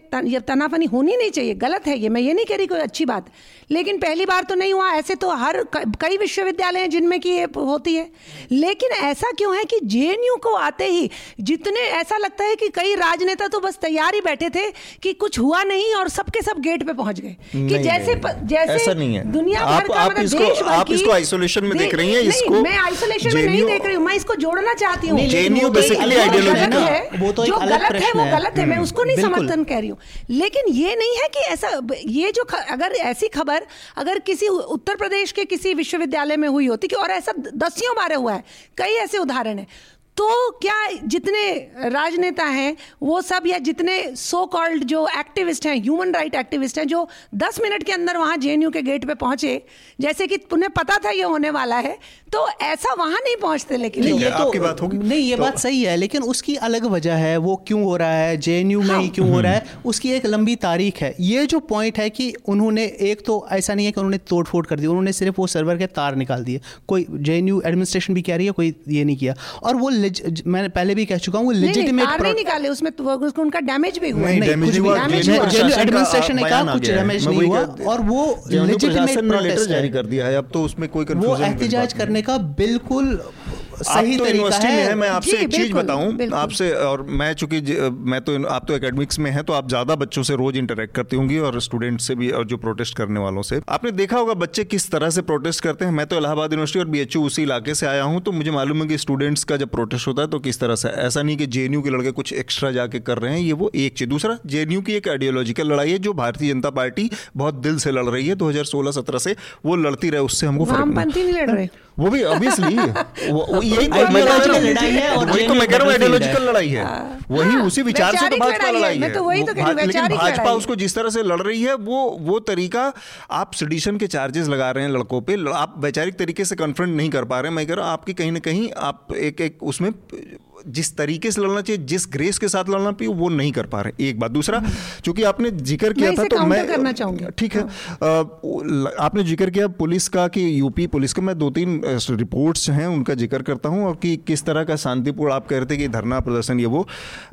तनाफनी होनी नहीं चाहिए? गलत है ये, मैं ये नहीं कह रही कोई अच्छी बात, लेकिन पहली बार तो नहीं हुआ। ऐसे तो हर कई विश्वविद्यालय हैं जिनमें कि ये होती है। लेकिन ऐसा क्यों है कि जेएनयू को आते ही जितने ऐसा लगता है कि कई राजनेता तो बस तैयार ही बैठे थे कि कुछ हुआ नहीं और सबके सब गेट पे पहुंच गए कि जैसे जैसे दुनिया भर का, मतलब देश भर की, आप इसको आइसोलेशन में देख रही हैं। इसको मैं आइसोलेशन आइसोलेशन में नहीं देख रही हूँ, मैं इसको जोड़ना चाहती हूँ। जेएनयू बेसिकली आइडियोलॉजी है, वो तो गलत है, वो गलत है, मैं उसको नहीं समर्थन कह रही हूँ, लेकिन ये नहीं है कि ऐसा, ये जो अगर ऐसी खबर अगर किसी उत्तर प्रदेश के किसी विश्वविद्यालय में हुई होती, कि और ऐसा दसियों बार हुआ है, कई ऐसे उदाहरण है, तो क्या जितने राजनेता हैं वो सब या जितने सो कॉल्ड जो एक्टिविस्ट हैं, ह्यूमन राइट एक्टिविस्ट हैं, जो दस मिनट के अंदर वहाँ जेएनयू के गेट पे पहुँचे, जैसे कि उन्हें पता था ये होने वाला है, तो ऐसा वहाँ नहीं पहुँचते। लेकिन नहीं, ये तो, आपकी बात होगी नहीं, ये तो, बात सही है, लेकिन उसकी अलग वजह है, वो क्यों हो रहा है जेएनयू में ही क्यों हो रहा है, उसकी एक लंबी तारीख है। ये जो पॉइंट है कि उन्होंने, एक तो ऐसा नहीं है कि उन्होंने तोड़फोड़ कर दी, उन्होंने सिर्फ वो सर्वर के तार निकाल दिए, कोई जेएनयू एडमिनिस्ट्रेशन भी कह रही है, कोई ये नहीं किया, और वो मैंने पहले भी कह चुका हूँ, बिल्कुल सही तरीका है। मैं आपसे एक चीज बताऊं, आपसे, और मैं चूंकि मैं तो आप तो एकेडमिक्स में है, तो आप ज्यादा बच्चों से रोज इंटरेक्ट करती होंगी, और स्टूडेंट से भी, और जो प्रोटेस्ट करने वालों से, आपने देखा होगा बच्चे किस तरह से प्रोटेस्ट करते हैं। मैं तो इलाहाबाद यूनिवर्सिटी और बीएचयू उसी इलाके से आया हूं, तो मुझे मालूम है कि स्टूडेंट्स का जब प्रोटेस्ट होता है तो किस तरह से, ऐसा नहीं कि जेएनयू के लड़के कुछ एक्स्ट्रा जाके कर रहे हैं, ये वो एक चीज। दूसरा, जेएनयू की एक आइडियोलॉजिकल लड़ाई है जो भारतीय जनता पार्टी बहुत दिल से लड़ रही है, दो हज़ार सोलह सत्रह से वो लड़ती रहे, उससे हमको फर्क नहीं, वो भी ऑब्वियसली यही लड़ाई है, और वही तो मैं कह रहा हूँ आइडियोलॉजिकल लड़ाई है, वही उसी विचार से तो भाजपा लड़ाई है, लेकिन भाजपा उसको जिस तरह से लड़ रही है वो वो तरीका, आप सेडिशन के चार्जेस लगा रहे हैं लड़कों पे, आप वैचारिक तरीके से कन्फ्रंट नहीं कर पा रहे हैं। मैं कह रहा हूँ आपकी कहीं ना कहीं आप एक एक उसमें जिस तरीके से लड़ना चाहिए, जिस ग्रेस के साथ लड़ना चाहिए, वो नहीं कर पा रहे, एक बात। दूसरा, चूंकि आपने जिक्र किया था, तो मैं करना चाहूँगा, ठीक है, आपने जिक्र किया पुलिस का, कि यूपी पुलिस का, मैं दो तीन रिपोर्ट्स हैं उनका जिक्र करता हूँ, और कि किस तरह का शांतिपूर्ण, आप कह रहे थे कि धरना प्रदर्शन, ये वो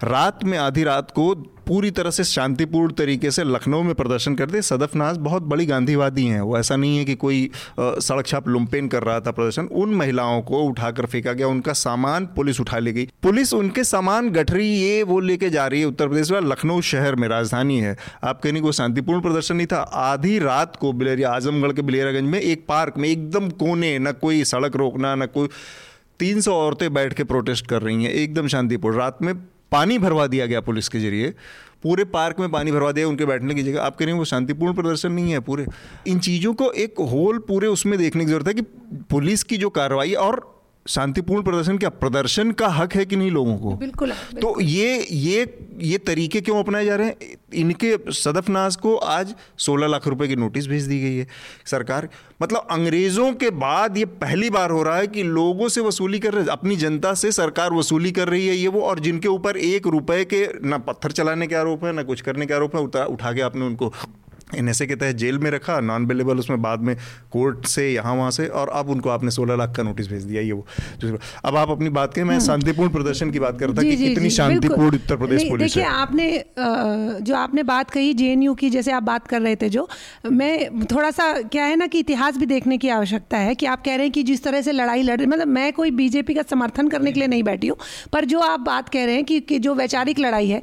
रात में आधी रात को पूरी तरह से शांतिपूर्ण तरीके से लखनऊ में प्रदर्शन करते। सदफनाज बहुत बड़ी गांधीवादी हैं, वो ऐसा नहीं है कि कोई सड़क छाप लुम्पेन कर रहा था प्रदर्शन, उन महिलाओं को उठाकर फेंका गया, उनका सामान पुलिस उठा ले गई, पुलिस उनके सामान गठरी ये वो लेके जा रही है। उत्तर प्रदेश में लखनऊ शहर में राजधानी है, आप कहने को शांतिपूर्ण प्रदर्शन नहीं था। आधी रात को बिलेरिया, आजमगढ़ के बिलेरियागंज में एक पार्क में एकदम कोने, न कोई सड़क रोकना, न कोई, तीन सौ औरतें बैठ के प्रोटेस्ट कर रही हैं, एकदम शांतिपूर्ण। रात में पानी भरवा दिया गया पुलिस के जरिए, पूरे पार्क में पानी भरवा दिया उनके बैठने की जगह। आप कह रहे हैं वो शांतिपूर्ण प्रदर्शन नहीं है पूरे। इन चीज़ों को एक होल पूरे उसमें देखने की ज़रूरत है कि पुलिस की जो कार्रवाई, और शांतिपूर्ण प्रदर्शन क्या, प्रदर्शन का हक है कि नहीं लोगों को, बिल्कुल, बिल्कुल। तो ये ये ये तरीके क्यों अपनाए जा रहे हैं? इनके सदफनाज को आज सोलह लाख रुपए की नोटिस भेज दी गई है सरकार, मतलब अंग्रेजों के बाद ये पहली बार हो रहा है कि लोगों से वसूली कर रहे, अपनी जनता से सरकार वसूली कर रही है ये वो, और जिनके ऊपर एक रुपए के ना पत्थर चलाने के आरोप है, ना कुछ करने के आरोप है, उठा, उठा के आपने उनको एनएसए के तहत जेल में रखा, नॉन बेलेबल, उसमें बाद में कोर्ट से यहाँ वहाँ से, और अब उनको आपने सोलह लाख का नोटिस भेज दिया ये वो। अब आप अपनी बात करें, मैं शांतिपूर्ण प्रदर्शन की बात करता कि कितनी शांतिपूर्ण उत्तर प्रदेश पुलिस। देखिए, आपने जो आपने बात कही जेएनयू की, जैसे आप बात कर रहे थे, जो मैं थोड़ा सा क्या है ना कि इतिहास भी देखने की आवश्यकता है, कि आप कह रहे हैं कि जिस तरह से लड़ाई लड़ रही, मतलब मैं कोई बीजेपी का समर्थन करने के लिए नहीं बैठी हूँ, पर जो आप बात कह रहे हैं कि जो वैचारिक लड़ाई है,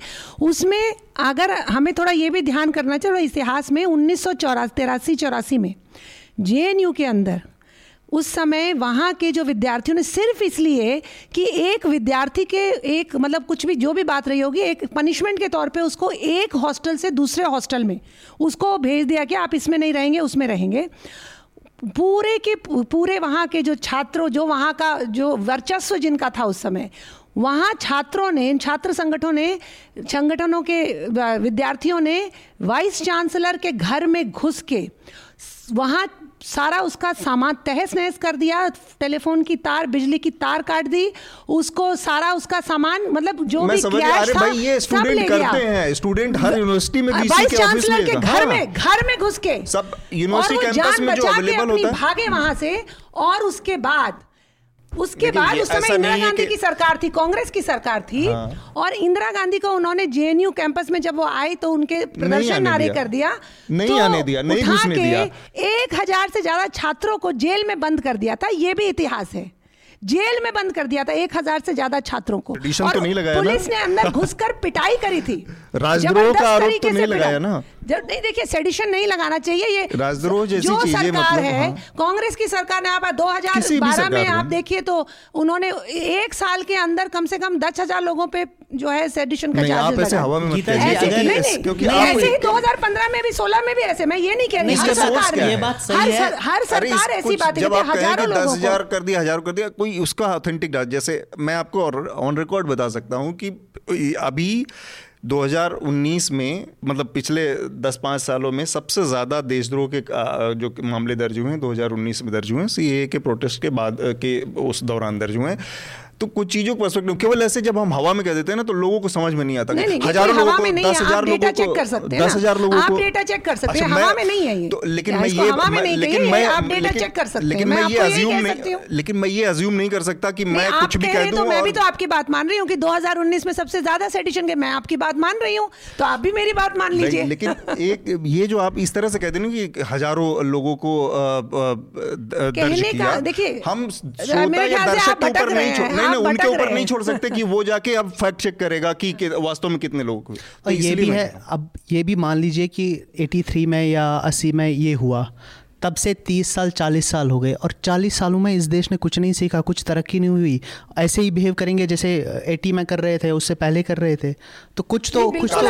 उसमें अगर हमें थोड़ा ये भी ध्यान करना चाहिए, इतिहास में उन्नीस सौ तिरासी चौरासी में जेएनयू के अंदर उस समय वहाँ के जो विद्यार्थियों ने सिर्फ इसलिए कि एक विद्यार्थी के एक मतलब कुछ भी जो भी बात रही होगी, एक पनिशमेंट के तौर पे उसको एक हॉस्टल से दूसरे हॉस्टल में उसको भेज दिया कि आप इसमें नहीं रहेंगे, उसमें रहेंगे। पूरे के पूरे वहाँ के जो छात्रों, जो वहाँ का जो वर्चस्व जिनका था उस समय, वहाँ छात्रों ने, छात्र संगठनों ने, संगठनों के विद्यार्थियों ने वाइस चांसलर के घर में घुस के वहाँ सारा उसका सामान तहस नहस कर दिया, टेलीफोन की तार, बिजली की तार काट दी, उसको सारा उसका सामान, मतलब जो भी कैश था सब ले गया। स्टूडेंट हर यूनिवर्सिटी में वाइस चांसलर के घर में घर में घुस के सब यूनिवर्सिटी कैंपस में जो अवेलेबल होता है भागे वहाँ से। और उसके बाद उसके बाद उस समय इंदिरा गांधी की सरकार थी, कांग्रेस की सरकार थी, हाँ। और इंदिरा गांधी को उन्होंने जेएनयू कैंपस में जब वो आए तो उनके प्रदर्शन नारे कर दिया, नहीं तो आने दिया, नहीं घुसने दिया, एक हजार से ज्यादा छात्रों को जेल में बंद कर दिया था। ये भी इतिहास है। जेल में बंद कर दिया था एक हजार से ज्यादा छात्रों को, और तो नहीं लगाया पुलिस ने अंदर घुसकर पिटाई करी थी। राजद्रोह का आरोप तो नहीं लगाया ना, नहीं देखिए सेडिशन नहीं लगाना चाहिए, ये राजद्रोह जैसी जो सरकार है, कांग्रेस की सरकार ने, आप दो हजार बारह में आप देखिए तो उन्होंने एक साल के अंदर कम से कम दस हजार लोगों पे जो है सेडिशन का चार्ज लगाया। दो हजार पंद्रह में भी सोलह में भी ऐसे, मैं ये नहीं कह रही हर सरकार हर सरकार ऐसी बातें हजारों दस हजार कर दिया हजार कर दिया कोई उसका ऑथेंटिक डाटा। जैसे मैं आपको ऑन रिकॉर्ड बता सकता हूँ कि अभी दो हजार उन्नीस में मतलब पिछले दस पाँच सालों में सबसे ज़्यादा देशद्रोह के जो मामले दर्ज हुए हैं दो हजार उन्नीस में दर्ज हुए हैं, सीएए के प्रोटेस्ट के बाद के उस दौरान दर्ज हुए हैं। तो कुछ चीजों को पर्सपेक्टिव केवल ऐसे जब हम हवा में कह देते हैं ना तो लोगों को समझ में नहीं आता। हजारों लोगों को दस हजार लोगों को दस हजार लोगों को डेटा चेक कर सकते हैं, हवा में नहीं है ये। तो लेकिन मैं ये लेकिन मैं आप डेटा चेक कर सकते हैं, लेकिन मैं ये अज्यूम नहीं लेकिन मैं ये अज्यूम नहीं कर सकता कि मैं कुछ भी कह दूं। मैं भी तो आपकी बात मान रही हूँ कि दो हजार उन्नीस में सबसे ज्यादा सेडिशन के, मैं आपकी बात मान रही हूँ तो आप भी मेरी बात मान लीजिए। लेकिन एक ये जो आप इस तरह से कहते हैं कि हजारों लोगों को दर्ज किया, देखिए हम दर्शक ऊपर नहीं उनके ऊपर नहीं छोड़ सकते कि वो जाके अब फैक्ट चेक करेगा कि वास्तव में कितने लोग। तो ये भी है, अब ये भी मान लीजिए कि तिरासी में या अस्सी में ये हुआ, तब से तीस साल चालीस साल हो गए और चालीस सालों में इस देश ने कुछ नहीं सीखा, कुछ तरक्की नहीं हुई, ऐसे ही बिहेव करेंगे जैसे अस्सी में कर रहे थे, उससे पहले कर रहे थे। तो कुछ तो कुछ तो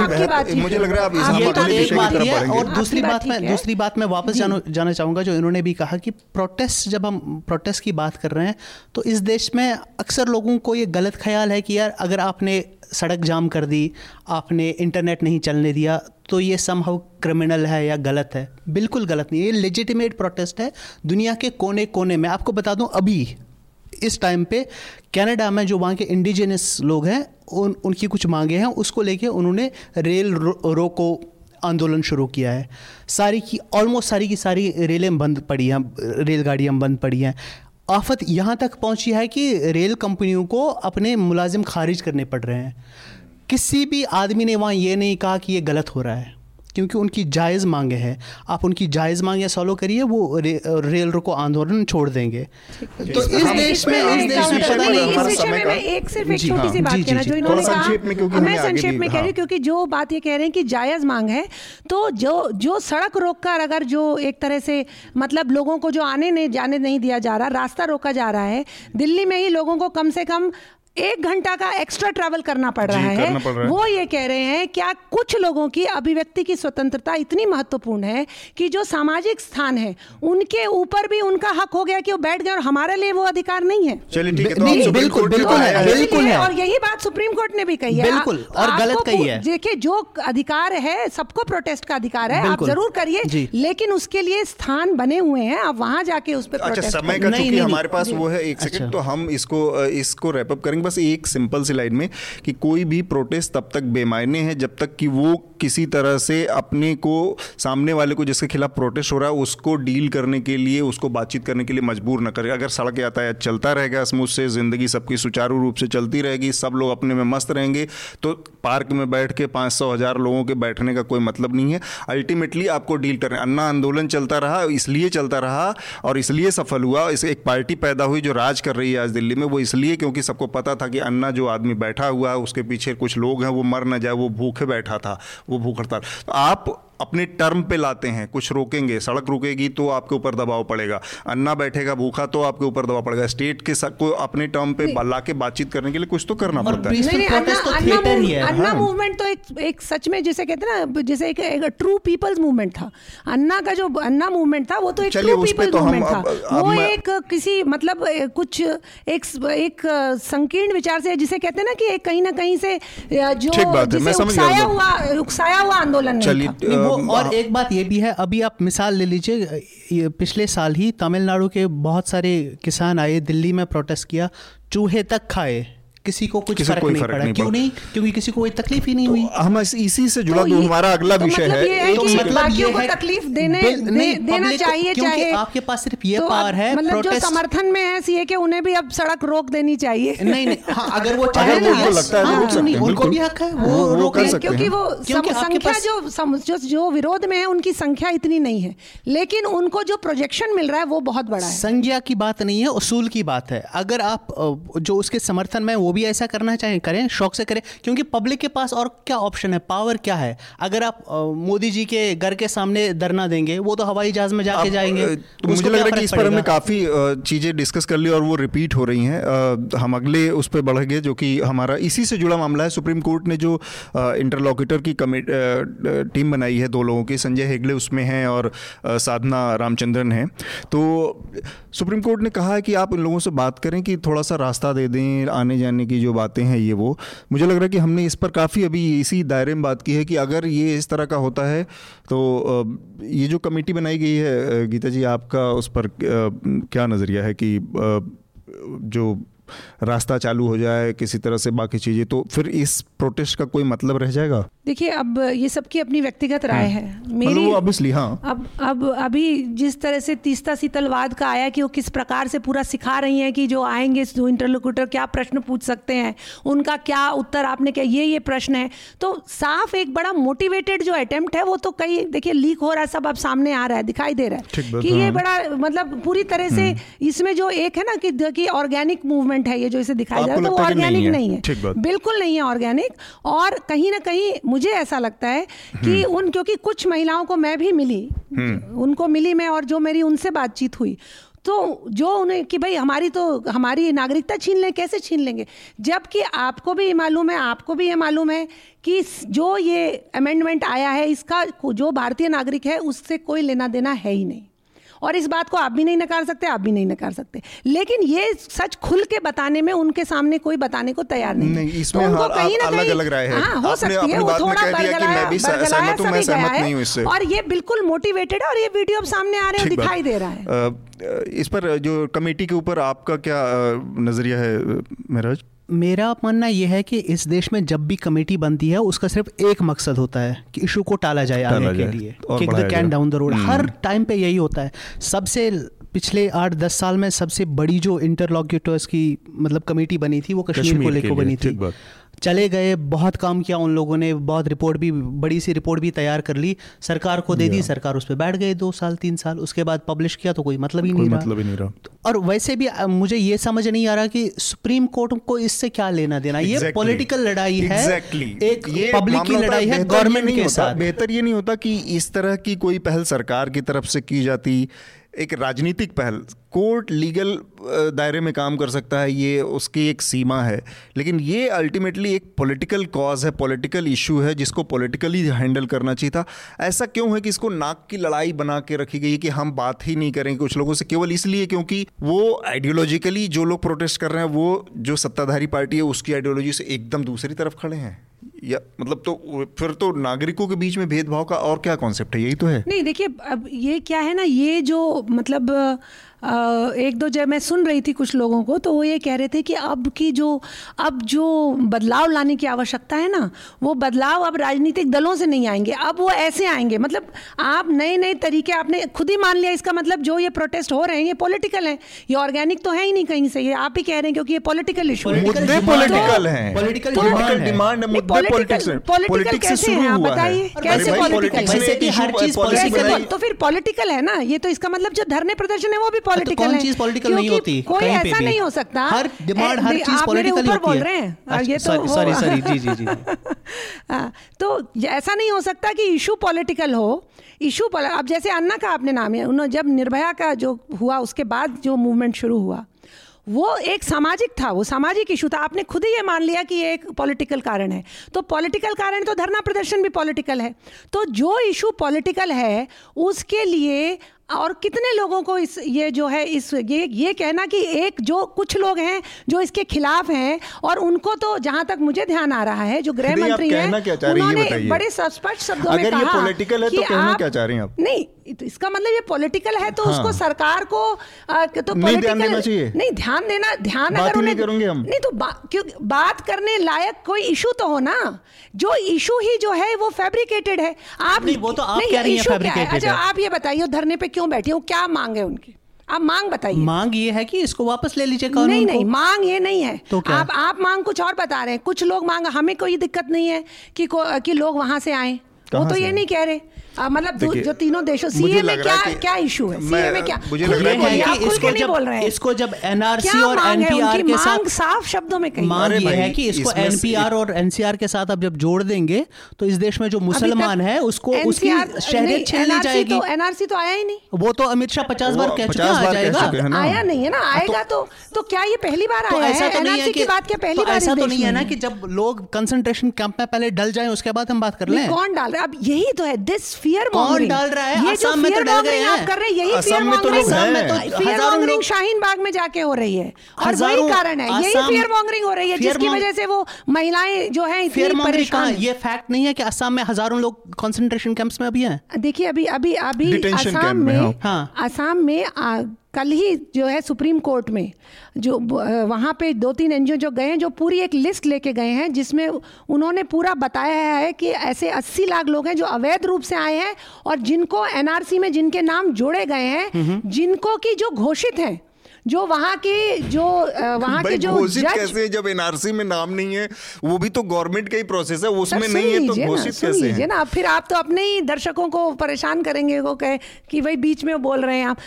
मुझे लग रहा है आप एक बात है। और दूसरी बात मैं दूसरी बात मैं वापस जाना चाहूँगा जो इन्होंने भी कहा कि प्रोटेस्ट, जब हम प्रोटेस्ट की बात कर रहे हैं तो इस देश में अक्सर लोगों को ये गलत ख्याल है कि यार अगर आपने सड़क जाम कर दी, आपने इंटरनेट नहीं चलने दिया तो ये समहाउ क्रिमिनल है या गलत है। बिल्कुल गलत नहीं है, ये लेजिटिमेट प्रोटेस्ट है। दुनिया के कोने कोने में आपको बता दूं, अभी इस टाइम पे कनाडा में जो वहाँ के इंडिजिनस लोग हैं उन उनकी कुछ मांगे हैं, उसको लेके उन्होंने रेल रो, रोको आंदोलन शुरू किया है। सारी की ऑलमोस्ट सारी की सारी रेलें बंद पड़ी हैं, रेलगाड़ियाँ बंद पड़ी हैं। आफत यहाँ तक पहुँची है कि रेल कंपनियों को अपने मुलाजिम खारिज करने पड़ रहे हैं। किसी भी आदमी ने वहाँ ये नहीं कहा कि ये गलत हो रहा है, क्योंकि उनकी जायज़ मांगे हैं। आप उनकी जायज़ मांगे सॉल्व करिए, वो रे, रेल रोको आंदोलन छोड़ देंगे। तो इस देश में इस देश में मैं एक सिर्फ एक छोटी सी बात कहना, जो इन्होंने कहा मैं संक्षेप में कह रही हूँ, क्योंकि जो बात ये कह रहे हैं कि जायज़ मांग है, तो जो जो सड़क रोक कर अगर जो एक तरह से मतलब लोगों को जो आने नहीं जाने नहीं दिया जा रहा, रास्ता रोका जा रहा है, दिल्ली में ही लोगों को कम से कम एक घंटा का एक्स्ट्रा ट्रैवल करना पड़ रहा है, पड़ रहा है। वो ये कह रहे हैं क्या कुछ लोगों की अभिव्यक्ति की स्वतंत्रता इतनी महत्वपूर्ण है कि जो सामाजिक स्थान है उनके ऊपर भी उनका हक हो गया कि वो बैठ गए और हमारे लिए वो अधिकार नहीं है। और यही बात सुप्रीम कोर्ट ने भी कही है, और गलत कही है। देखिए जो अधिकार है, सबको प्रोटेस्ट का अधिकार है, आप जरूर करिए, लेकिन उसके लिए स्थान बने हुए हैं, आप वहां जाके उस पर। समय का चूंकि हमारे पास वो है एक सेकंड, तो हम इसको इसको रैप अप करेंगे। बस एक सिंपल सी लाइन में कि कोई भी प्रोटेस्ट तब तक बेमायने है जब तक कि वो किसी तरह से अपने को, सामने वाले को जिसके खिलाफ प्रोटेस्ट हो रहा है उसको डील करने के लिए, उसको बातचीत करने के लिए मजबूर न करे। अगर सड़क यातायात चलता रहेगा स्मूथ से, जिंदगी सबकी सुचारू रूप से चलती रहेगी, सब लोग अपने में मस्त रहेंगे, तो पार्क में बैठ के पाँच सौ हजार लोगों के बैठने का कोई मतलब नहीं है। अल्टीमेटली आपको डील करना। अन्ना आंदोलन चलता रहा, इसलिए चलता रहा और इसलिए सफल हुआ। इस एक पार्टी पैदा हुई जो राज कर रही है आज दिल्ली में, वो इसलिए क्योंकि सबको पता था कि अन्ना जो आदमी बैठा हुआ है उसके पीछे कुछ लोग हैं, वो मर ना जाए, वो भूखे बैठा था, वो भूख हड़ताल। तो आप अपने टर्म पे लाते हैं, कुछ रोकेंगे, सड़क रुकेगी तो आपके ऊपर दबाव पड़ेगा, अन्ना बैठेगा भूखा तो आपके ऊपर दबाव पड़ेगा। स्टेट के साथ को अपने टर्म पे ला के बातचीत करने के लिए कुछ तो करना पड़ता है। अन्ना मूवमेंट तो एक, एक सच में जिसे कहते हैं ना, जिसे एक, एक, एक ट्रू पीपल्स मूवमेंट था। अन्ना का जो अन्ना मूवमेंट था वो तो एक ट्रू पीपल्स मूवमेंट था, वो एक किसी मतलब कुछ एक संकीर्ण विचार से, जिसे कहते हैं ना कि कहीं ना कहीं से जो उकसाया हुआ उकसाया हुआ आंदोलन था। और एक बात ये भी है, अभी आप मिसाल ले लीजिए, पिछले साल ही तमिलनाडु के बहुत सारे किसान आए दिल्ली में, प्रोटेस्ट किया, चूहे तक खाए किसी को कुछ फर्क नहीं पड़ा, क्यों नहीं? क्योंकि किसी को कोई तकलीफ ही नहीं हुई। हम इसी से जुड़ा तो हमारा अगला विषय है, तो मतलब ये है तकलीफ देने देना चाहिए, चाहे आपके पास सिर्फ ये पावर है, मतलब जो समर्थन में है सीए के उन्हें भी अब सड़क रोक देनी चाहिए। नहीं नहीं, अगर वो चाहे तो उनको भी हक है वो रोक, क्योंकि वो संख्या जो जो विरोध में है उनकी संख्या इतनी नहीं है, लेकिन उनको जो प्रोजेक्शन मिल रहा है वो बहुत बड़ा है। संख्या की बात नहीं है, उसूल की बात है। अगर आप जो उसके समर्थन में वो भी ऐसा करना चाहें करें, शौक से करें, क्योंकि पब्लिक के पास और क्या ऑप्शन है, पावर क्या है। अगर आप मोदी जी के घर के सामने धरना देंगे वो तो हवाई जहाज में जाके जाएंगे। तो मुझे लग रहा है कि इस पर हमने काफ़ी चीज़ें डिस्कस कर ली और वो रिपीट हो रही हैं। हम अगले उस पर बढ़ गए जो कि हमारा इसी से जुड़ा मामला है। सुप्रीम कोर्ट ने जो इंटरलॉक्यूटर की टीम बनाई है दो लोगों की, संजय हेगड़े उसमें हैं और साधना रामचंद्रन हैं, तो सुप्रीम कोर्ट ने कहा है कि आप इन लोगों से बात करें कि थोड़ा सा रास्ता दे दें, आने जाने की जो बातें हैं ये वो। मुझे लग रहा है कि हमने इस पर काफ़ी अभी इसी दायरे में बात की है कि अगर ये इस तरह का होता है तो ये जो कमेटी बनाई गई है, गीता जी आपका उस पर क्या नज़रिया है कि जो रास्ता चालू हो जाए किसी तरह से बाकी चीज़ें, तो फिर इस प्रोटेस्ट का कोई मतलब रह जाएगा? देखिए, अब ये सबकी अपनी व्यक्तिगत राय है, मेरी ऑब्वियसली हाँ। अब अब अभी जिस तरह से तीस्ता सीतलवाड़ का आया कि वो किस प्रकार से पूरा सिखा रही हैं कि जो आएंगे जो इंटरलोक्यूटर क्या प्रश्न पूछ सकते हैं, उनका क्या उत्तर आपने क्या, ये ये प्रश्न है, तो साफ एक बड़ा मोटिवेटेड जो अटेम्प्ट है वो तो कई देखिए लीक हो रहा है, सब अब सामने आ रहा है, दिखाई दे रहा है कि ये बड़ा मतलब पूरी तरह से इसमें जो एक है ना कि ऑर्गेनिक मूवमेंट है, ये जो इसे दिखाया जा रहा है वो ऑर्गेनिक नहीं है, बिल्कुल नहीं है ऑर्गेनिक। और कहीं ना कहीं मुझे ऐसा लगता है कि उन क्योंकि कुछ महिलाओं को मैं भी मिली, उनको मिली मैं, और जो मेरी उनसे बातचीत हुई तो जो उन्हें कि भाई हमारी तो हमारी नागरिकता छीन लें, कैसे छीन लेंगे, जबकि आपको भी ये मालूम है, आपको भी ये मालूम है कि जो ये अमेंडमेंट आया है इसका जो भारतीय नागरिक है उससे कोई लेना देना है ही नहीं, और इस बात को आप भी नहीं नकार सकते, आप भी नहीं नकार सकते, लेकिन ये सच खुल के बताने में उनके सामने कोई बताने को तैयार नहीं, नहीं इसमें तो हाँ, कहीं ना कहीं हाँ हो सकती है वो थोड़ा बरगलाया, और ये बिल्कुल मोटिवेटेड है और ये वीडियो सामने आ रहे हैं, दिखाई दे रहा है। इस पर जो कमेटी के ऊपर आपका क्या नजरिया है मेराज? मेरा मानना यह है कि इस देश में जब भी कमेटी बनती है उसका सिर्फ एक मकसद होता है कि इशू को टाला जाए आगे के लिए, kick the can down the road. हर टाइम पे यही होता है। सबसे पिछले आठ दस साल में सबसे बड़ी जो इंटरलॉक्यूटर्स की मतलब कमेटी बनी थी वो कश्मीर को लेकर बनी थी, चले गए, बहुत काम किया उन लोगों ने, बहुत रिपोर्ट भी बड़ी सी रिपोर्ट भी तैयार कर ली, सरकार को दे दी, सरकार उस पर बैठ गई दो साल तीन साल, उसके बाद पब्लिश किया तो कोई मतलब ही नहीं, मतलब नहीं रहा। और वैसे भी मुझे ये समझ नहीं आ रहा कि सुप्रीम कोर्ट को इससे क्या लेना देना। exactly. ये पॉलिटिकल लड़ाई है, exactly. एक पब्लिक की लड़ाई है गवर्नमेंट के साथ। बेहतर ये नहीं होता कि इस तरह की कोई पहल सरकार की तरफ से की जाती, एक राजनीतिक पहल, कोर्ट लीगल दायरे में काम कर सकता है, ये उसकी एक सीमा है, लेकिन ये अल्टीमेटली एक पॉलिटिकल कॉज है, पॉलिटिकल इशू है जिसको पॉलिटिकली हैंडल करना चाहिए था। ऐसा क्यों है कि इसको नाक की लड़ाई बना के रखी गई कि हम बात ही नहीं करेंगे कुछ लोगों से, केवल इसलिए क्योंकि वो आइडियोलॉजिकली जो लोग प्रोटेस्ट कर रहे हैं वो जो सत्ताधारी पार्टी है उसकी आइडियोलॉजी से एकदम दूसरी तरफ खड़े हैं, या मतलब तो फिर तो नागरिकों के बीच में भेदभाव का और क्या कॉन्सेप्ट है, यही तो है। नहीं देखिए, अब ये क्या है ना, ये जो मतलब Uh, एक दो जब मैं सुन रही थी कुछ लोगों को तो वो ये कह रहे थे कि अब की जो अब जो बदलाव लाने की आवश्यकता है ना, वो बदलाव अब राजनीतिक दलों से नहीं आएंगे, अब वो ऐसे आएंगे, मतलब आप नए नए तरीके, आपने खुद ही मान लिया इसका मतलब जो ये प्रोटेस्ट हो रहे हैं ये पॉलिटिकल हैं, ये ऑर्गेनिक तो है ही नहीं कहीं से, ये आप ही कह रहे हैं क्योंकि ये पॉलिटिकल इशू है, तो फिर पॉलिटिकल है ना ये, तो इसका मतलब जो धरने प्रदर्शन है वो भी पॉलिटिकल है, पॉलिटिकल नहीं होती, कोई ऐसा नहीं हो सकता, हर डिमांड हर चीज पॉलिटिकल होती है, बोल रहे हैं ये तो सॉरी सॉरी जी जी जी हाँ, तो ऐसा नहीं हो सकता कि इशू पॉलिटिकल हो, इशू अब जैसे अन्ना का आपने नाम है, उन्होंने जब निर्भया का जो हुआ उसके बाद जो मूवमेंट शुरू हुआ वो एक सामाजिक था, वो सामाजिक इशू था, आपने खुद ही ये मान लिया कि ये एक पॉलिटिकल कारण है, तो पॉलिटिकल कारण तो धरना प्रदर्शन भी पॉलिटिकल है, तो जो इशू पॉलिटिकल है उसके लिए और कितने लोगों को इस ये जो है इस ये ये कहना कि एक जो कुछ लोग हैं जो इसके खिलाफ हैं और उनको तो जहां तक मुझे ध्यान आ रहा है जो गृह मंत्री हैं उन्होंने बड़े स्पष्ट शब्दों में कहा पॉलिटिकल है तो कहना क्या चाह रही हैं आप? नहीं, तो इसका मतलब ये पॉलिटिकल है तो हाँ। उसको सरकार को आ, तो नहीं ध्यान देना चाहिए, नहीं ध्यान देना ध्यान बात अगर नहीं करेंगे हम नहीं तो बा, क्यों बात करने लायक कोई इशू तो हो ना। जो इशू ही जो है वो फैब्रिकेटेड है। आप नहीं, वो तो आप नहीं, कह रही है फैब्रिकेटेड है। अच्छा आप ये बताइए धरने पे क्यों बैठी हो, क्या मांग है उनकी? आप मांग बताइए। मांग ये है कि इसको वापस ले लीजिए कानून। नहीं नहीं, मांग ये नहीं है तो क्या? आप आप मांग कुछ और बता रहे हैं। कुछ लोग मांग, हमें कोई दिक्कत नहीं है कि लोग वहां से आए, वो तो ये नहीं कह रहे। मतलब जो तीनों देशों सीए में क्या क्या इशू है, सीए में क्या, मुझे लग रहा है कि इसको जब इसको जब एनआरसी और एनपीआर के साथ साफ शब्दों में कही मांग ये है कि इसको एनपीआर और एनसीआर के साथ अब जब जोड़ देंगे तो इस देश में जो मुसलमान है उसको उसकी शहरियत छीन ली जाएगी। तो एनआरसी तो आया ही नहीं, वो तो अमित शाह पचास बार कह चुका आ जाएगा, आया नहीं है ना, आएगा तो तो क्या ये पहली बार आया है? एनआरसी की बात क्या पहली बार? ऐसा तो नहीं है ना कि जब लोग कंसंट्रेशन कैंप में पहले डल जाए उसके बाद हम बात कर लें। कौन डाल रहा है? अब यही तो है दिस फियर मॉन्गरिंग डाल रहा है। असम में तो डाल रहे हैं, आप कर रहे हैं यही फियर मॉन्गरिंग। असम में तो फियर मॉन्गरिंग शाहीन बाग में जाके हो रही है और वही कारण है, यही फियर मॉन्गरिंग हो रही है जिसकी वजह से वो महिलाएं जो है इतनी परेशान। ये फैक्ट नहीं है कि असम में हजारों लोग कंसंट्रेशन कैंप्स में अभी हैं। देखिए अभी अभी अभी असम में असम में कल ही जो है सुप्रीम कोर्ट में जो वहाँ पे दो तीन एनजीओ जो गए हैं जो पूरी एक लिस्ट लेके गए हैं जिसमें उन्होंने पूरा बताया है कि ऐसे अस्सी लाख लोग हैं जो अवैध रूप से आए हैं और जिनको एनआरसी में जिनके नाम जोड़े गए हैं, जिनको की जो घोषित हैं, जो वहाँ के जो वहाँ के जो घोषित कैसे जब एनआरसी में नाम नहीं है, वो भी तो गवर्नमेंट का ही प्रोसेस है, उसमें नहीं है तो घोषित कैसे है ना? फिर आप तो अपने ही दर्शकों को परेशान करेंगे वो कहे कि भाई बीच में बोल रहे हैं आप।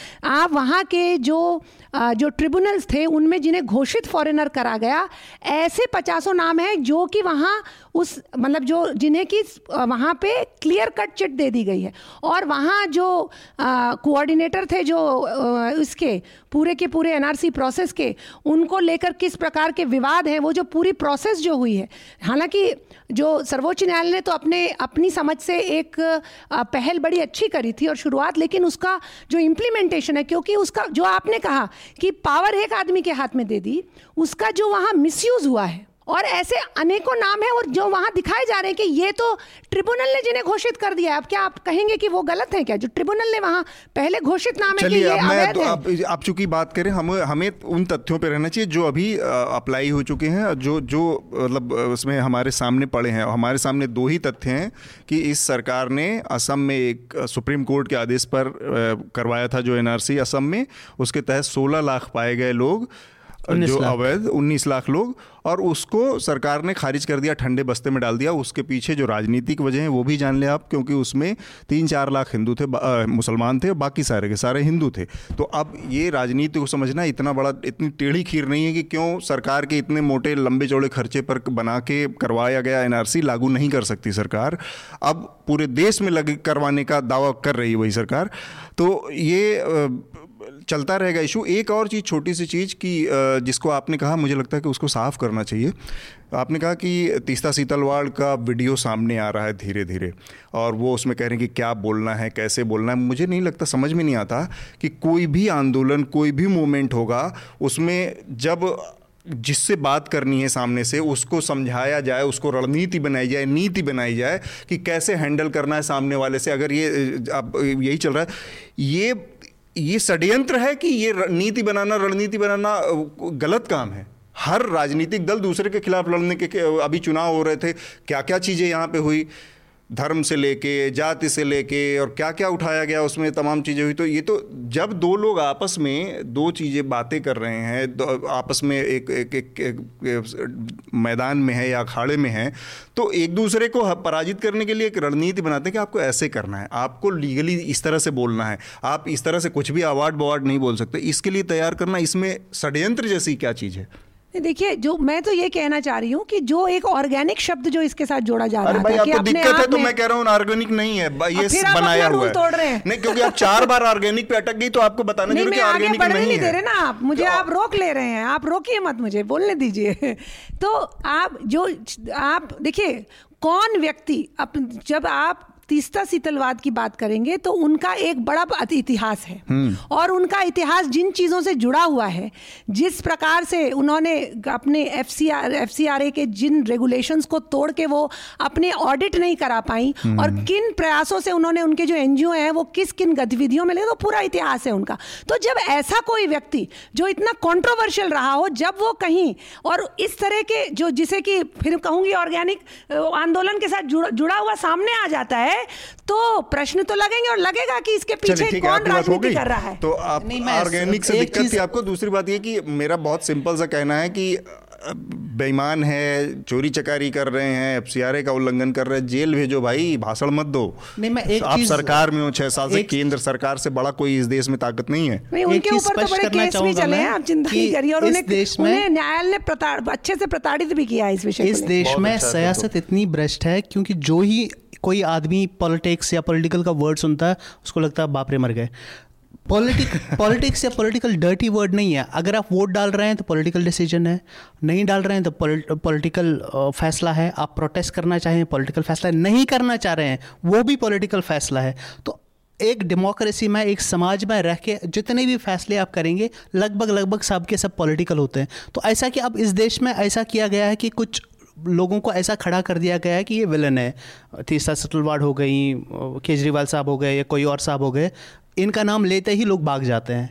आप वहाँ के जो जो ट्रिब्यूनल्स थे उनमें जिन्हें घोषित फॉरेनर करा गया, ऐसे पचासों नाम है जो कि वहाँ उस मतलब जो जिन्हें कि वहाँ पे क्लियर कट चिट दे दी गई है। और वहाँ जो कोऑर्डिनेटर थे जो इसके पूरे के पूरे एनआरसी प्रोसेस के, उनको लेकर किस प्रकार के विवाद हैं, वो जो पूरी प्रोसेस जो हुई है, हालांकि जो सर्वोच्च न्यायालय ने तो अपने अपनी समझ से एक पहल बड़ी अच्छी करी थी और शुरुआत, लेकिन उसका जो इम्प्लीमेंटेशन है, क्योंकि उसका जो आपने कहा कि पावर एक आदमी के हाथ में दे दी, उसका जो वहाँ मिसयूज़ हुआ है और ऐसे अनेकों नाम हैं और जो वहाँ दिखाए जा रहे हैं कि ये तो ट्रिब्यूनल ने जिन्हें घोषित कर दिया है। अब क्या आप कहेंगे कि वो गलत है क्या? जो ट्रिब्यूनल ने वहाँ पहले घोषित नाम है कि ये अवैध है। आप, आप चूंकि बात करें, हम हमें उन तथ्यों पे रहना चाहिए जो अभी अप्लाई हो चुके हैं, जो जो मतलब उसमें हमारे सामने पड़े हैं। हमारे सामने दो ही तथ्य हैं कि इस सरकार ने असम में एक सुप्रीम कोर्ट के आदेश पर करवाया था जो एनआरसी असम में, उसके तहत सोलह लाख पाए गए लोग जो अवैध, उन्नीस लाख लोग, और उसको सरकार ने खारिज कर दिया, ठंडे बस्ते में डाल दिया। उसके पीछे जो राजनीतिक वजह है वो भी जान ले आप, क्योंकि उसमें तीन चार लाख हिंदू थे, मुसलमान थे, बाकी सारे के सारे हिंदू थे। तो अब ये राजनीति को समझना इतना बड़ा, इतनी टेढ़ी खीर नहीं है कि क्यों सरकार के इतने मोटे लंबे चौड़े खर्चे पर बना के करवाया गया एनआरसी लागू नहीं कर सकती सरकार, अब पूरे देश में लग करवाने का दावा कर रही वही सरकार। तो ये चलता रहेगा इशू। एक और चीज़, छोटी सी चीज़ कि जिसको आपने कहा, मुझे लगता है कि उसको साफ़ करना चाहिए। आपने कहा कि तीस्ता सीतलवाड़ का वीडियो सामने आ रहा है धीरे धीरे, और वो उसमें कह रहे हैं कि क्या बोलना है, कैसे बोलना है। मुझे नहीं लगता, समझ में नहीं आता कि कोई भी आंदोलन, कोई भी मूवमेंट होगा, उसमें जब जिससे बात करनी है सामने से, उसको समझाया जाए, उसको रणनीति बनाई जाए, नीति बनाई जाए कि कैसे हैंडल करना है सामने वाले से। अगर ये अब यही चल रहा है, ये ये षड्यंत्र है कि ये नीति बनाना, रणनीति बनाना गलत काम है। हर राजनीतिक दल दूसरे के खिलाफ लड़ने के, अभी चुनाव हो रहे थे, क्या क्या चीज़ें यहाँ पे हुई, धर्म से लेके, जाति से लेके, और क्या क्या उठाया गया, उसमें तमाम चीज़ें हुई। तो ये तो जब दो लोग आपस में दो चीज़ें बातें कर रहे हैं, आपस में एक एक, एक, एक, एक मैदान में है या अखाड़े में है, तो एक दूसरे को पराजित करने के लिए एक रणनीति बनाते हैं कि आपको ऐसे करना है, आपको लीगली इस तरह से बोलना है, आप इस तरह से कुछ भी अवार्ड बवार्ड नहीं बोल सकते। इसके लिए तैयार करना, इसमें षड्यंत्र जैसी क्या चीज़ है? देखिए, जो मैं तो ये कहना चाह रही हूँ कि जो एक ऑर्गेनिक शब्द जो इसके साथ जोड़ा जा रहा है, आपको दिक्कत है तो मैं कह रहा हूँ ऑर्गेनिक नहीं है, ये बनाया हुआ है। नहीं, क्योंकि आप चार बार ऑर्गेनिक पे अटक गई तो आपको बताना जरूरी है ऑर्गेनिक नहीं है। नहीं, नहीं दे रहे ना आप मुझे, आप रोक ले रहे हैं, आप रोकिए मत, मुझे बोलने दीजिए। तो आप जो आप देखिए, कौन व्यक्ति, जब आप तीस्ता सीतलवाड़ की बात करेंगे तो उनका एक बड़ा इतिहास है और उनका इतिहास जिन चीज़ों से जुड़ा हुआ है, जिस प्रकार से उन्होंने अपने F C R F C R A के जिन रेगुलेशंस को तोड़ के वो अपने ऑडिट नहीं करा पाई और किन प्रयासों से उन्होंने उनके जो एन जी ओ हैं वो किस किन गतिविधियों में ले, तो पूरा इतिहास है उनका। तो जब ऐसा कोई व्यक्ति जो इतना कंट्रोवर्शियल रहा हो, जब वो कहीं और इस तरह के जो जिसे कि फिर कहूँगी ऑर्गेनिक आंदोलन के साथ जुड़ा, जुड़ा हुआ सामने आ जाता है तो प्रश्न तो लगेंगे और लगेगा कि इसके पीछे कौन राजनीति कर रहा है। तो आप ऑर्गेनिक से दिक्कत थी आपको। दूसरी बात ये कि मेरा बहुत सिंपल सा कहना है कि बेईमान है, चोरी चकारी कर रहे हैं, एफसीआरए का उल्लंघन कर रहे हैं, जेल भेजो भाई, भाषण मत दो। नहीं, मैं एक आप सरकार में हो छह साल से, केंद्र सरकार से बड़ा कोई इस देश में ताकत नहीं है। नहीं, उनके ऊपर तो बड़े केस भी चले हैं, आप चिंता नहीं करिए, और उन्हें न्यायालय ने अच्छे से प्रताड़ित भी किया है इस विषय में। इस देश में सियासत इतनी भ्रष्ट है क्योंकि जो ही कोई आदमी पॉलिटिक्स या पॉलिटिकल का वर्ड सुनता है उसको लगता है बाप रे मर गए। पॉलिटिक पॉलिटिक्स या पॉलिटिकल डर्टी वर्ड नहीं है। अगर आप वोट डाल रहे हैं तो पॉलिटिकल डिसीजन है, नहीं डाल रहे हैं तो पॉलिटिकल फैसला है। आप प्रोटेस्ट करना चाहें, पॉलिटिकल फैसला है, नहीं करना चाह रहे हैं वो भी पॉलिटिकल फैसला है। तो एक डेमोक्रेसी में, एक समाज में रह के जितने भी फैसले आप करेंगे लगभग लगभग सब के सब पॉलिटिकल होते हैं। तो ऐसा कि अब इस देश में ऐसा किया गया है कि कुछ लोगों को ऐसा खड़ा कर दिया गया है कि ये विलन है। तीस्ता सीतलवाड़ हो गई, केजरीवाल साहब हो गए या कोई और साहब हो गए, इनका नाम लेते ही लोग भाग जाते हैं।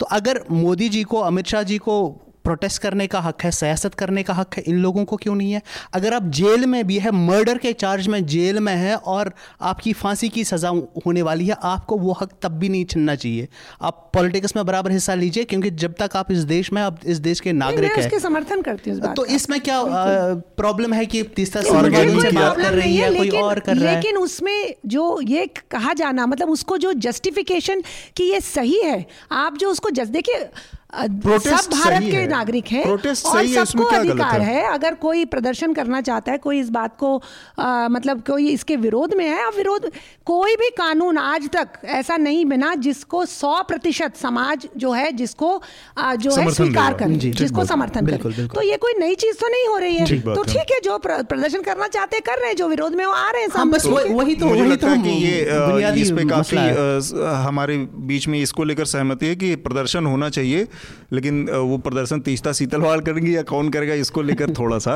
तो अगर मोदी जी को, अमित शाह जी को प्रोटेस्ट करने का हक है, सियासत करने का हक है, इन लोगों को क्यों नहीं है? अगर आप जेल में भी है, मर्डर के चार्ज में जेल में है और आपकी फांसी की सज़ा होने वाली है, आपको वो हक तब भी नहीं छीनना चाहिए। आप पॉलिटिक्स में बराबर हिस्सा लीजिए क्योंकि जब तक आप इस देश में, आप इस देश के नागरिक हैं। इसके समर्थन करती हूं। तो इसमें क्या प्रॉब्लम है कि तीसरा है, लेकिन उसमें जो ये कहा जाना, मतलब उसको जो जस्टिफिकेशन कि ये सही है, आप जो उसको देखिए सब भारत के नागरिक हैं और सबको अधिकार है? है अगर कोई प्रदर्शन करना चाहता है, कोई इस बात को आ, मतलब कोई इसके विरोध में है, अब विरोध कोई भी कानून आज तक ऐसा नहीं बना जिसको सौ प्रतिशत समाज जो है जिसको आ, जो है स्वीकार करे, जिसको समर्थन करे। तो ये कोई नई चीज तो नहीं हो रही है। तो ठीक है, जो प्रदर्शन करना चाहते कर रहे हैं, जो विरोध में वो आ रहे हैं, वही तो ये हमारे बीच में इसको लेकर सहमति है कि प्रदर्शन होना चाहिए, लेकिन वो प्रदर्शन तीस्ता सीतलवाड़ करेंगे या कौन करेगा इसको लेकर थोड़ा सा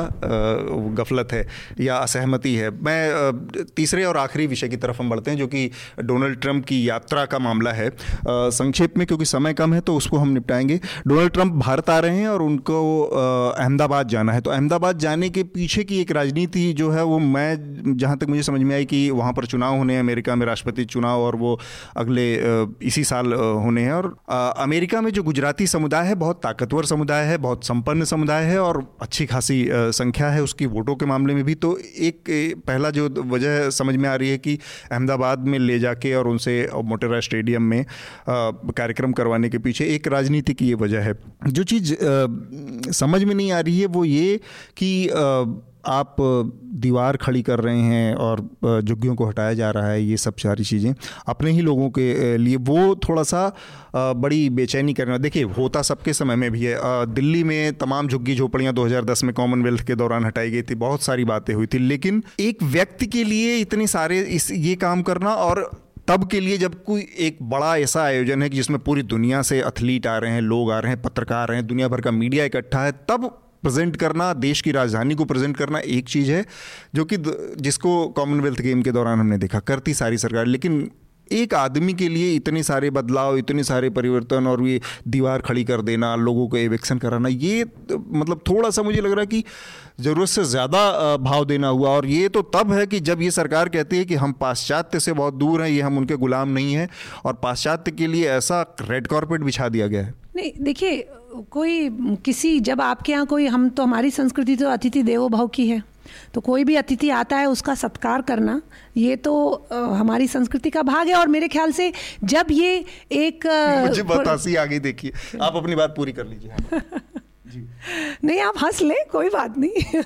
गफलत है या असहमति है। मैं तीसरे और आखिरी विषय की तरफ हम बढ़ते हैं जो कि डोनाल्ड ट्रंप की यात्रा का मामला है। संक्षेप में, क्योंकि समय कम है तो उसको हम निपटाएंगे। डोनाल्ड ट्रंप भारत आ रहे हैं और उनको अहमदाबाद जाना है। तो अहमदाबाद जाने के पीछे की एक राजनीति जो है वो, मैं जहाँ तक मुझे समझ में आई कि वहाँ पर चुनाव होने हैं अमेरिका में, राष्ट्रपति चुनाव, और वो अगले इसी साल होने हैं। और अमेरिका में जो गुजराती समुदाय है, बहुत ताकतवर समुदाय है, बहुत संपन्न समुदाय है और अच्छी खासी संख्या है उसकी वोटों के मामले में भी। तो एक पहला जो वजह समझ में आ रही है कि अहमदाबाद में ले जाके और उनसे मोटेरा स्टेडियम में कार्यक्रम करवाने के पीछे एक राजनीति की ये वजह है। जो चीज़ समझ में नहीं आ रही है वो ये कि आप दीवार खड़ी कर रहे हैं और झुग्गियों को हटाया जा रहा है, ये सब सारी चीज़ें अपने ही लोगों के लिए, वो थोड़ा सा बड़ी बेचैनी करना। देखिए, होता सबके समय में भी है। दिल्ली में तमाम झुग्गी झोपड़ियाँ दो हज़ार दस में कॉमनवेल्थ के दौरान हटाई गई थी, बहुत सारी बातें हुई थी, लेकिन एक व्यक्ति के लिए इतने सारे इस ये काम करना, और तब के लिए जब कोई एक बड़ा ऐसा आयोजन है कि जिसमें पूरी दुनिया से एथलीट आ रहे हैं, लोग आ रहे हैं, पत्रकार आ रहे हैं, दुनिया भर का मीडिया इकट्ठा है, तब प्रेजेंट करना, देश की राजधानी को प्रेजेंट करना एक चीज़ है, जो कि जिसको कॉमनवेल्थ गेम के दौरान हमने देखा करती सारी सरकार। लेकिन एक आदमी के लिए इतने सारे बदलाव, इतने सारे परिवर्तन, और ये दीवार खड़ी कर देना, लोगों को एविक्शन कराना, ये मतलब थोड़ा सा मुझे लग रहा है कि ज़रूरत से ज़्यादा भाव देना हुआ। और ये तो तब है कि जब ये सरकार कहती है कि हम पाश्चात्य से बहुत दूर हैं, ये हम उनके गुलाम नहीं हैं, और पाश्चात्य के लिए ऐसा रेड कार्पेट बिछा दिया गया है। नहीं, देखिए, कोई किसी जब आपके यहाँ कोई, हम तो हमारी संस्कृति तो अतिथि देवो भव की है, तो कोई भी अतिथि आता है उसका सत्कार करना ये तो आ, हमारी संस्कृति का भाग है। और मेरे ख्याल से जब ये एक मुझे बतासी आगे, देखिए आप अपनी बात पूरी कर लीजिए। नहीं, आप हंस ले, कोई बात नहीं।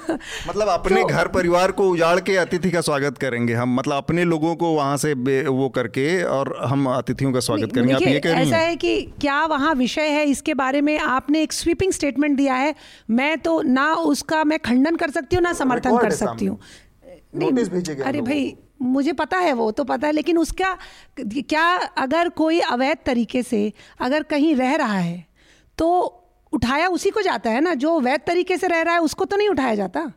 मतलब अपने तो, घर परिवार को उजाड़ के अतिथि का स्वागत करेंगे हम, मतलब अपने लोगों को वहां से वो करके और हम अतिथियों का स्वागत करेंगे। आप ये कह रही हैं, ऐसा है कि क्या वहाँ विषय है, इसके बारे में आपने एक स्वीपिंग स्टेटमेंट दिया है। मैं तो ना उसका मैं खंडन कर सकती हूँ ना समर्थन कर सकती हूँ। अरे भाई, मुझे पता है, वो तो पता है, लेकिन उसका क्या, अगर कोई अवैध तरीके से अगर कहीं रह रहा है तो उठाया उसी को जाता है ना, जो वैध तरीके से रह रहा है उसको तो नहीं उठाया जाता।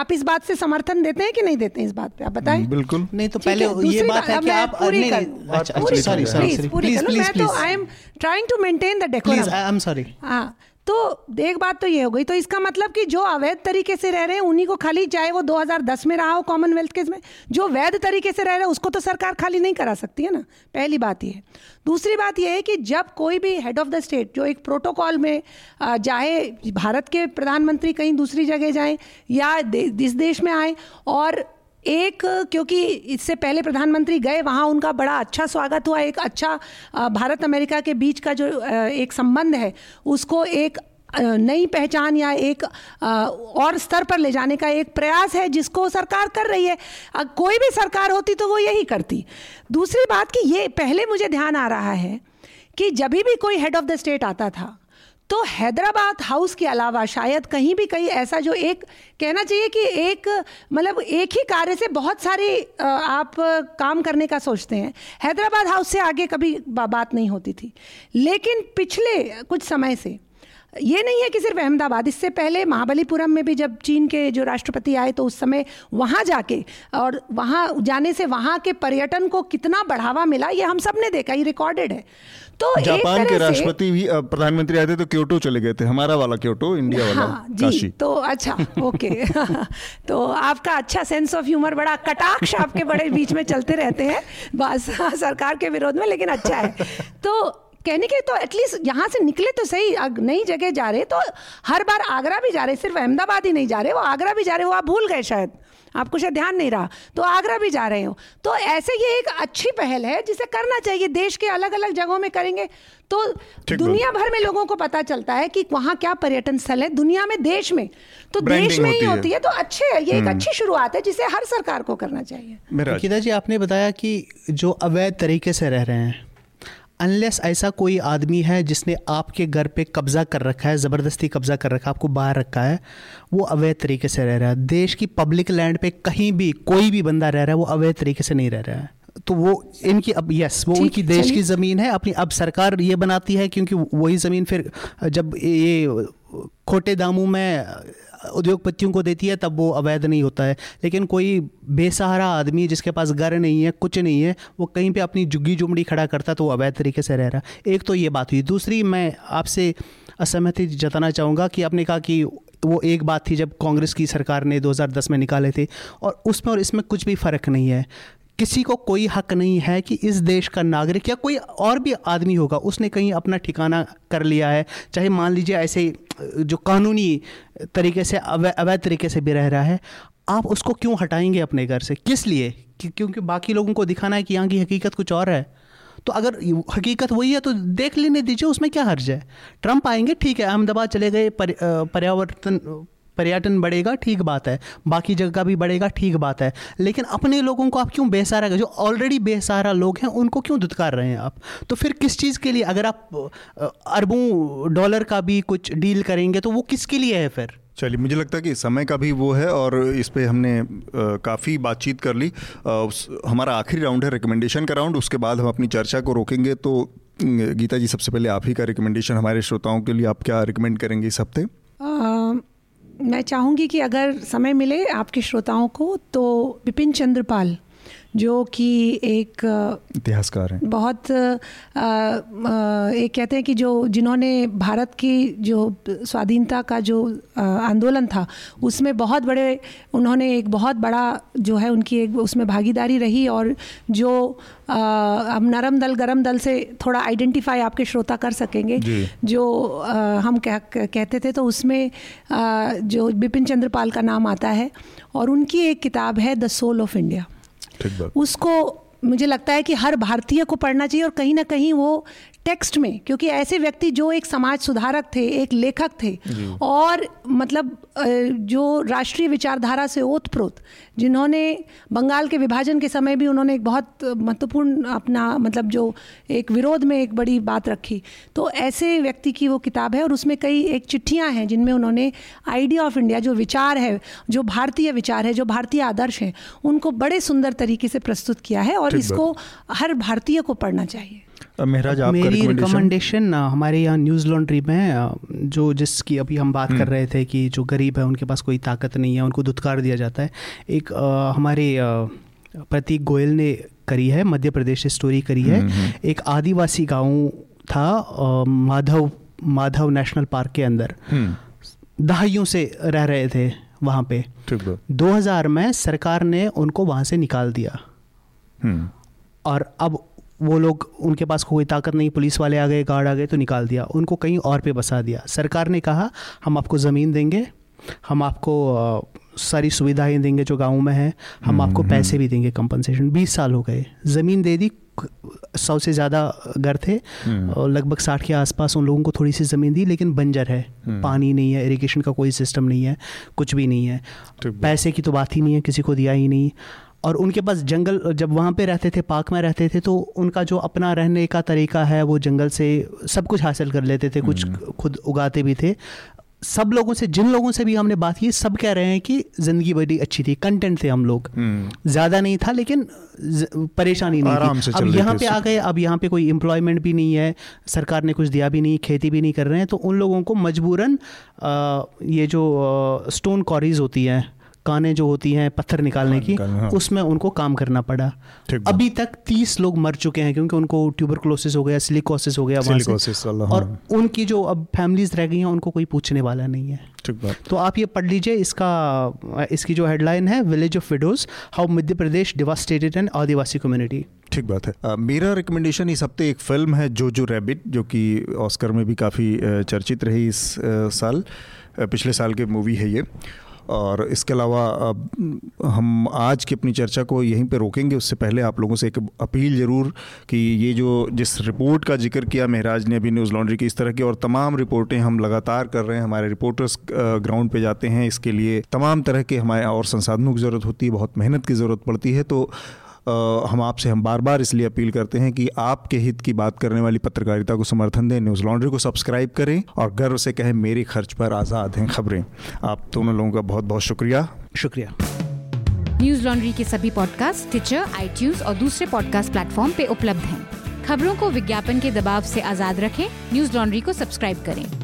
आप इस बात से समर्थन देते हैं कि नहीं देते हैं इस बात पे, आप बताएं। बिल्कुल नहीं, तो पहले ये बात है कि आप पूरी कर, सॉरी सॉरी प्लीज मैं तो I am trying to maintain the decorum, I am sorry. हां, तो एक बात तो ये हो गई। तो इसका मतलब कि जो अवैध तरीके से रह रहे हैं उन्हीं को खाली, चाहे वो दो हज़ार दस में रहा हो कॉमनवेल्थ के में, जो वैध तरीके से रह रहे हैं उसको तो सरकार खाली नहीं करा सकती है ना, पहली बात ये है। दूसरी बात ये है कि जब कोई भी हेड ऑफ द स्टेट जो एक प्रोटोकॉल में, चाहे भारत के प्रधानमंत्री कहीं दूसरी जगह जाएँ या इस देश में आए, और एक, क्योंकि इससे पहले प्रधानमंत्री गए वहाँ, उनका बड़ा अच्छा स्वागत हुआ, एक अच्छा भारत अमेरिका के बीच का जो एक संबंध है उसको एक नई पहचान या एक और स्तर पर ले जाने का एक प्रयास है जिसको सरकार कर रही है। कोई भी सरकार होती तो वो यही करती। दूसरी बात कि ये पहले मुझे ध्यान आ रहा है कि जब भी कोई हेड ऑफ द स्टेट आता था तो हैदराबाद हाउस के अलावा शायद कहीं भी कहीं ऐसा जो एक कहना चाहिए कि एक मतलब एक ही कार्य से बहुत सारे आप काम करने का सोचते हैं, हैदराबाद हाउस से आगे कभी बात नहीं होती थी। लेकिन पिछले कुछ समय से, ये नहीं है कि सिर्फ अहमदाबाद, इससे पहले महाबलीपुरम में भी जब चीन के जो राष्ट्रपति आए तो उस समय वहाँ जाके, और वहाँ जाने से वहाँ के पर्यटन को कितना बढ़ावा मिला ये हम सब ने देखा, ये रिकॉर्डेड है। तो जापान के राष्ट्रपति भी, प्रधानमंत्री आए थे तो क्योटो चले गए थे, हमारा वाला क्योटो, इंडिया वाला काशी। तो अच्छा ओके तो आपका अच्छा सेंस ऑफ ह्यूमर, बड़ा कटाक्ष आपके बड़े बीच में चलते रहते हैं बस सरकार के विरोध में, लेकिन अच्छा है। तो कहने के तो एटलीस्ट यहाँ से निकले तो सही, नई जगह जा रहे, तो हर बार आगरा भी जा रहे, सिर्फ अहमदाबाद ही नहीं जा रहे, वो आगरा भी जा रहे हो, आप भूल गए शायद, आपको शायद ध्यान नहीं रहा, तो आगरा भी जा रहे हो। तो ऐसे ये एक अच्छी पहल है जिसे करना चाहिए। देश के अलग अलग जगहों में करेंगे तो दुनिया भर में लोगों को पता चलता है कि वहाँ क्या पर्यटन स्थल है दुनिया में, देश में, तो देश में ही होती है। तो अच्छे, ये एक अच्छी शुरुआत है जिसे हर सरकार को करना चाहिए। गीता जी, आपने बताया कि जो अवैध तरीके से रह रहे हैं, अनलेस ऐसा कोई आदमी है जिसने आपके घर पे कब्जा कर रखा है, ज़बरदस्ती कब्जा कर रखा है, आपको बाहर रखा है, वो अवैध तरीके से रह रहा है। देश की पब्लिक लैंड पे कहीं भी कोई भी बंदा रह रहा है वो अवैध तरीके से नहीं रह रहा है, तो वो इनकी अब यस वो उनकी देश की ज़मीन है अपनी। अब सरकार ये बनाती है क्योंकि वही ज़मीन फिर जब ये खोटे दामों में उद्योगपतियों को देती है तब वो अवैध नहीं होता है। लेकिन कोई बेसहारा आदमी जिसके पास घर नहीं है, कुछ नहीं है, वो कहीं पे अपनी जुग्गी जुमड़ी खड़ा करता तो वो अवैध तरीके से रह रहा। एक तो ये बात हुई। दूसरी, मैं आपसे असहमति जताना चाहूँगा कि आपने कहा कि वो एक बात थी जब कांग्रेस की सरकार ने दो हज़ार दस में निकाले थे, और उसमें और इसमें कुछ भी फ़र्क नहीं है। किसी को कोई हक नहीं है कि इस देश का नागरिक या कोई और भी आदमी होगा, उसने कहीं अपना ठिकाना कर लिया है, चाहे मान लीजिए ऐसे जो कानूनी तरीके से अवैध तरीके से भी रह रहा है, आप उसको क्यों हटाएंगे अपने घर से, किस लिए? क्योंकि बाकी लोगों को दिखाना है कि यहाँ की हकीकत कुछ और है। तो अगर हकीकत वही है तो देख लेने दीजिए, उसमें क्या हर्ज है? ट्रंप आएंगे, ठीक है, अहमदाबाद चले गए, पर्यावरण पर्यटन बढ़ेगा, ठीक बात है, बाकी जगह भी बढ़ेगा, ठीक बात है, लेकिन अपने लोगों को आप क्यों बेसहारा, जो ऑलरेडी बेसहारा लोग हैं उनको क्यों दुत्कार रहे हैं आप? तो फिर किस चीज़ के लिए? अगर आप अरबों डॉलर का भी कुछ डील करेंगे तो वो किसके लिए है फिर? चलिए, मुझे लगता है कि समय का भी वो है, और इस पे हमने काफ़ी बातचीत कर ली। हमारा आखिरी राउंड है रिकमेंडेशन का राउंड, उसके बाद हम अपनी चर्चा को रोकेंगे। तो गीता जी, सबसे पहले आप ही का रिकमेंडेशन हमारे श्रोताओं के लिए, आप क्या रिकमेंड करेंगे इस हफ्ते? मैं चाहूँगी कि अगर समय मिले आपके श्रोताओं को तो बिपिन चंद्र पाल, जो कि एक इतिहासकार हैं, बहुत एक कहते हैं कि जो जिन्होंने भारत की जो स्वाधीनता का जो आंदोलन था उसमें बहुत बड़े, उन्होंने एक बहुत बड़ा जो है उनकी एक उसमें भागीदारी रही, और जो हम नरम दल गरम दल से थोड़ा आइडेंटिफाई आपके श्रोता कर सकेंगे, जो हम कह, कहते थे, तो उसमें जो बिपिन चंद्र पाल का नाम आता है, और उनकी एक किताब है द सोल ऑफ इंडिया, उसको मुझे लगता है कि हर भारतीय को पढ़ना चाहिए और कहीं ना कहीं वो टेक्स्ट में, क्योंकि ऐसे व्यक्ति जो एक समाज सुधारक थे, एक लेखक थे और मतलब जो राष्ट्रीय विचारधारा से ओतप्रोत, जिन्होंने बंगाल के विभाजन के समय भी उन्होंने एक बहुत महत्वपूर्ण अपना मतलब जो एक विरोध में एक बड़ी बात रखी, तो ऐसे व्यक्ति की वो किताब है। और उसमें कई एक चिट्ठियाँ हैं जिनमें उन्होंने आइडिया ऑफ इंडिया, जो विचार है, जो भारतीय विचार है, जो भारतीय आदर्श हैं, उनको बड़े सुंदर तरीके से प्रस्तुत किया है और इसको हर भारतीय को पढ़ना चाहिए। मेहराज, आप मेरी रिकमेंडेशन हमारे यहाँ न्यूज़ लॉन्ड्री में जो जिसकी अभी हम बात कर रहे थे कि जो गरीब है उनके पास कोई ताकत नहीं है, उनको दुत्कार दिया जाता है, एक आ, हमारे आ, प्रतीक गोयल ने करी है, मध्य प्रदेश से स्टोरी करी है। एक आदिवासी गांव था आ, माधव माधव नेशनल पार्क के अंदर, दहाइयों से रह रहे थे वहाँ पे। दो हज़ार में सरकार ने उनको वहाँ से निकाल दिया और अब वो लोग, उनके पास कोई ताकत नहीं, पुलिस वाले आ गए, गार्ड आ गए, तो निकाल दिया उनको, कहीं और पे बसा दिया। सरकार ने कहा हम आपको ज़मीन देंगे, हम आपको सारी सुविधाएं देंगे जो गाँव में है, हम आपको पैसे भी देंगे, कंपनसेशन। बीस साल हो गए, ज़मीन दे दी, सौ से ज़्यादा घर थे और लगभग साठ के आसपास उन लोगों को थोड़ी सी ज़मीन दी, लेकिन बंजर है, पानी नहीं है, इरिगेशन का कोई सिस्टम नहीं है, कुछ भी नहीं है, पैसे की तो बात ही नहीं है, किसी को दिया ही नहीं। और उनके पास जंगल, जब वहाँ पे रहते थे, पार्क में रहते थे, तो उनका जो अपना रहने का तरीका है वो जंगल से सब कुछ हासिल कर लेते थे, कुछ खुद उगाते भी थे। सब लोगों से, जिन लोगों से भी हमने बात की, सब कह रहे हैं कि ज़िंदगी बड़ी अच्छी थी, कंटेंट थे हम लोग, ज़्यादा नहीं था लेकिन परेशानी नहीं थी। अब यहाँ पे आ गए, अब यहाँ पे कोई एम्प्लॉयमेंट भी नहीं है, सरकार ने कुछ दिया भी नहीं, खेती भी नहीं कर रहे हैं, तो उन लोगों को मजबूरन ये जो स्टोन क्वारीज होती हैं, काने जो होती हैं पत्थर निकालने की, हाँ। उसमें उनको काम करना पड़ा। अभी तक तीस लोग मर चुके हैं क्योंकि उनको ट्यूबरक्लोसिस हो गया, सिलिकोसिस हो गया वहाँ से, और उनकी जो अब फैमिलीज रह गई हैं उनको कोई पूछने वाला नहीं है। तो आप ये पढ़ लीजिए, इसका इसकी जो हेडलाइन है, village of widows, how मध्य प्रदेश devastated and adivasi community. ठीक बात है। आ, मेरा रिकमेंडेशन इस हफ्ते एक फिल्म है जो जो रैबिट, जो कि ऑस्कर में भी काफ़ी चर्चित रही इस साल, पिछले साल की मूवी है ये। और इसके अलावा हम आज की अपनी चर्चा को यहीं पे रोकेंगे। उससे पहले आप लोगों से एक अपील ज़रूर कि ये जो जिस रिपोर्ट का जिक्र किया मेहराज ने अभी न्यूज़ लॉन्ड्री की, इस तरह की और तमाम रिपोर्टें हम लगातार कर रहे हैं, हमारे रिपोर्टर्स ग्राउंड पे जाते हैं, इसके लिए तमाम तरह के हमारे और संसाधनों की ज़रूरत होती है, बहुत मेहनत की ज़रूरत पड़ती है। तो Uh, हम आपसे हम बार बार इसलिए अपील करते हैं कि आपके हित की बात करने वाली पत्रकारिता को समर्थन दें, न्यूज़ लॉन्ड्री को सब्सक्राइब करें और गर्व से कहें मेरे खर्च पर आज़ाद हैं खबरें। आप दोनों लोगों का बहुत बहुत शुक्रिया शुक्रिया न्यूज़ लॉन्ड्री के सभी पॉडकास्ट टिचर, आईट्यूज और दूसरे पॉडकास्ट प्लेटफॉर्म पे उपलब्ध हैं। खबरों को विज्ञापन के दबाव से आज़ाद रखें, न्यूज़ लॉन्ड्री को सब्सक्राइब करें।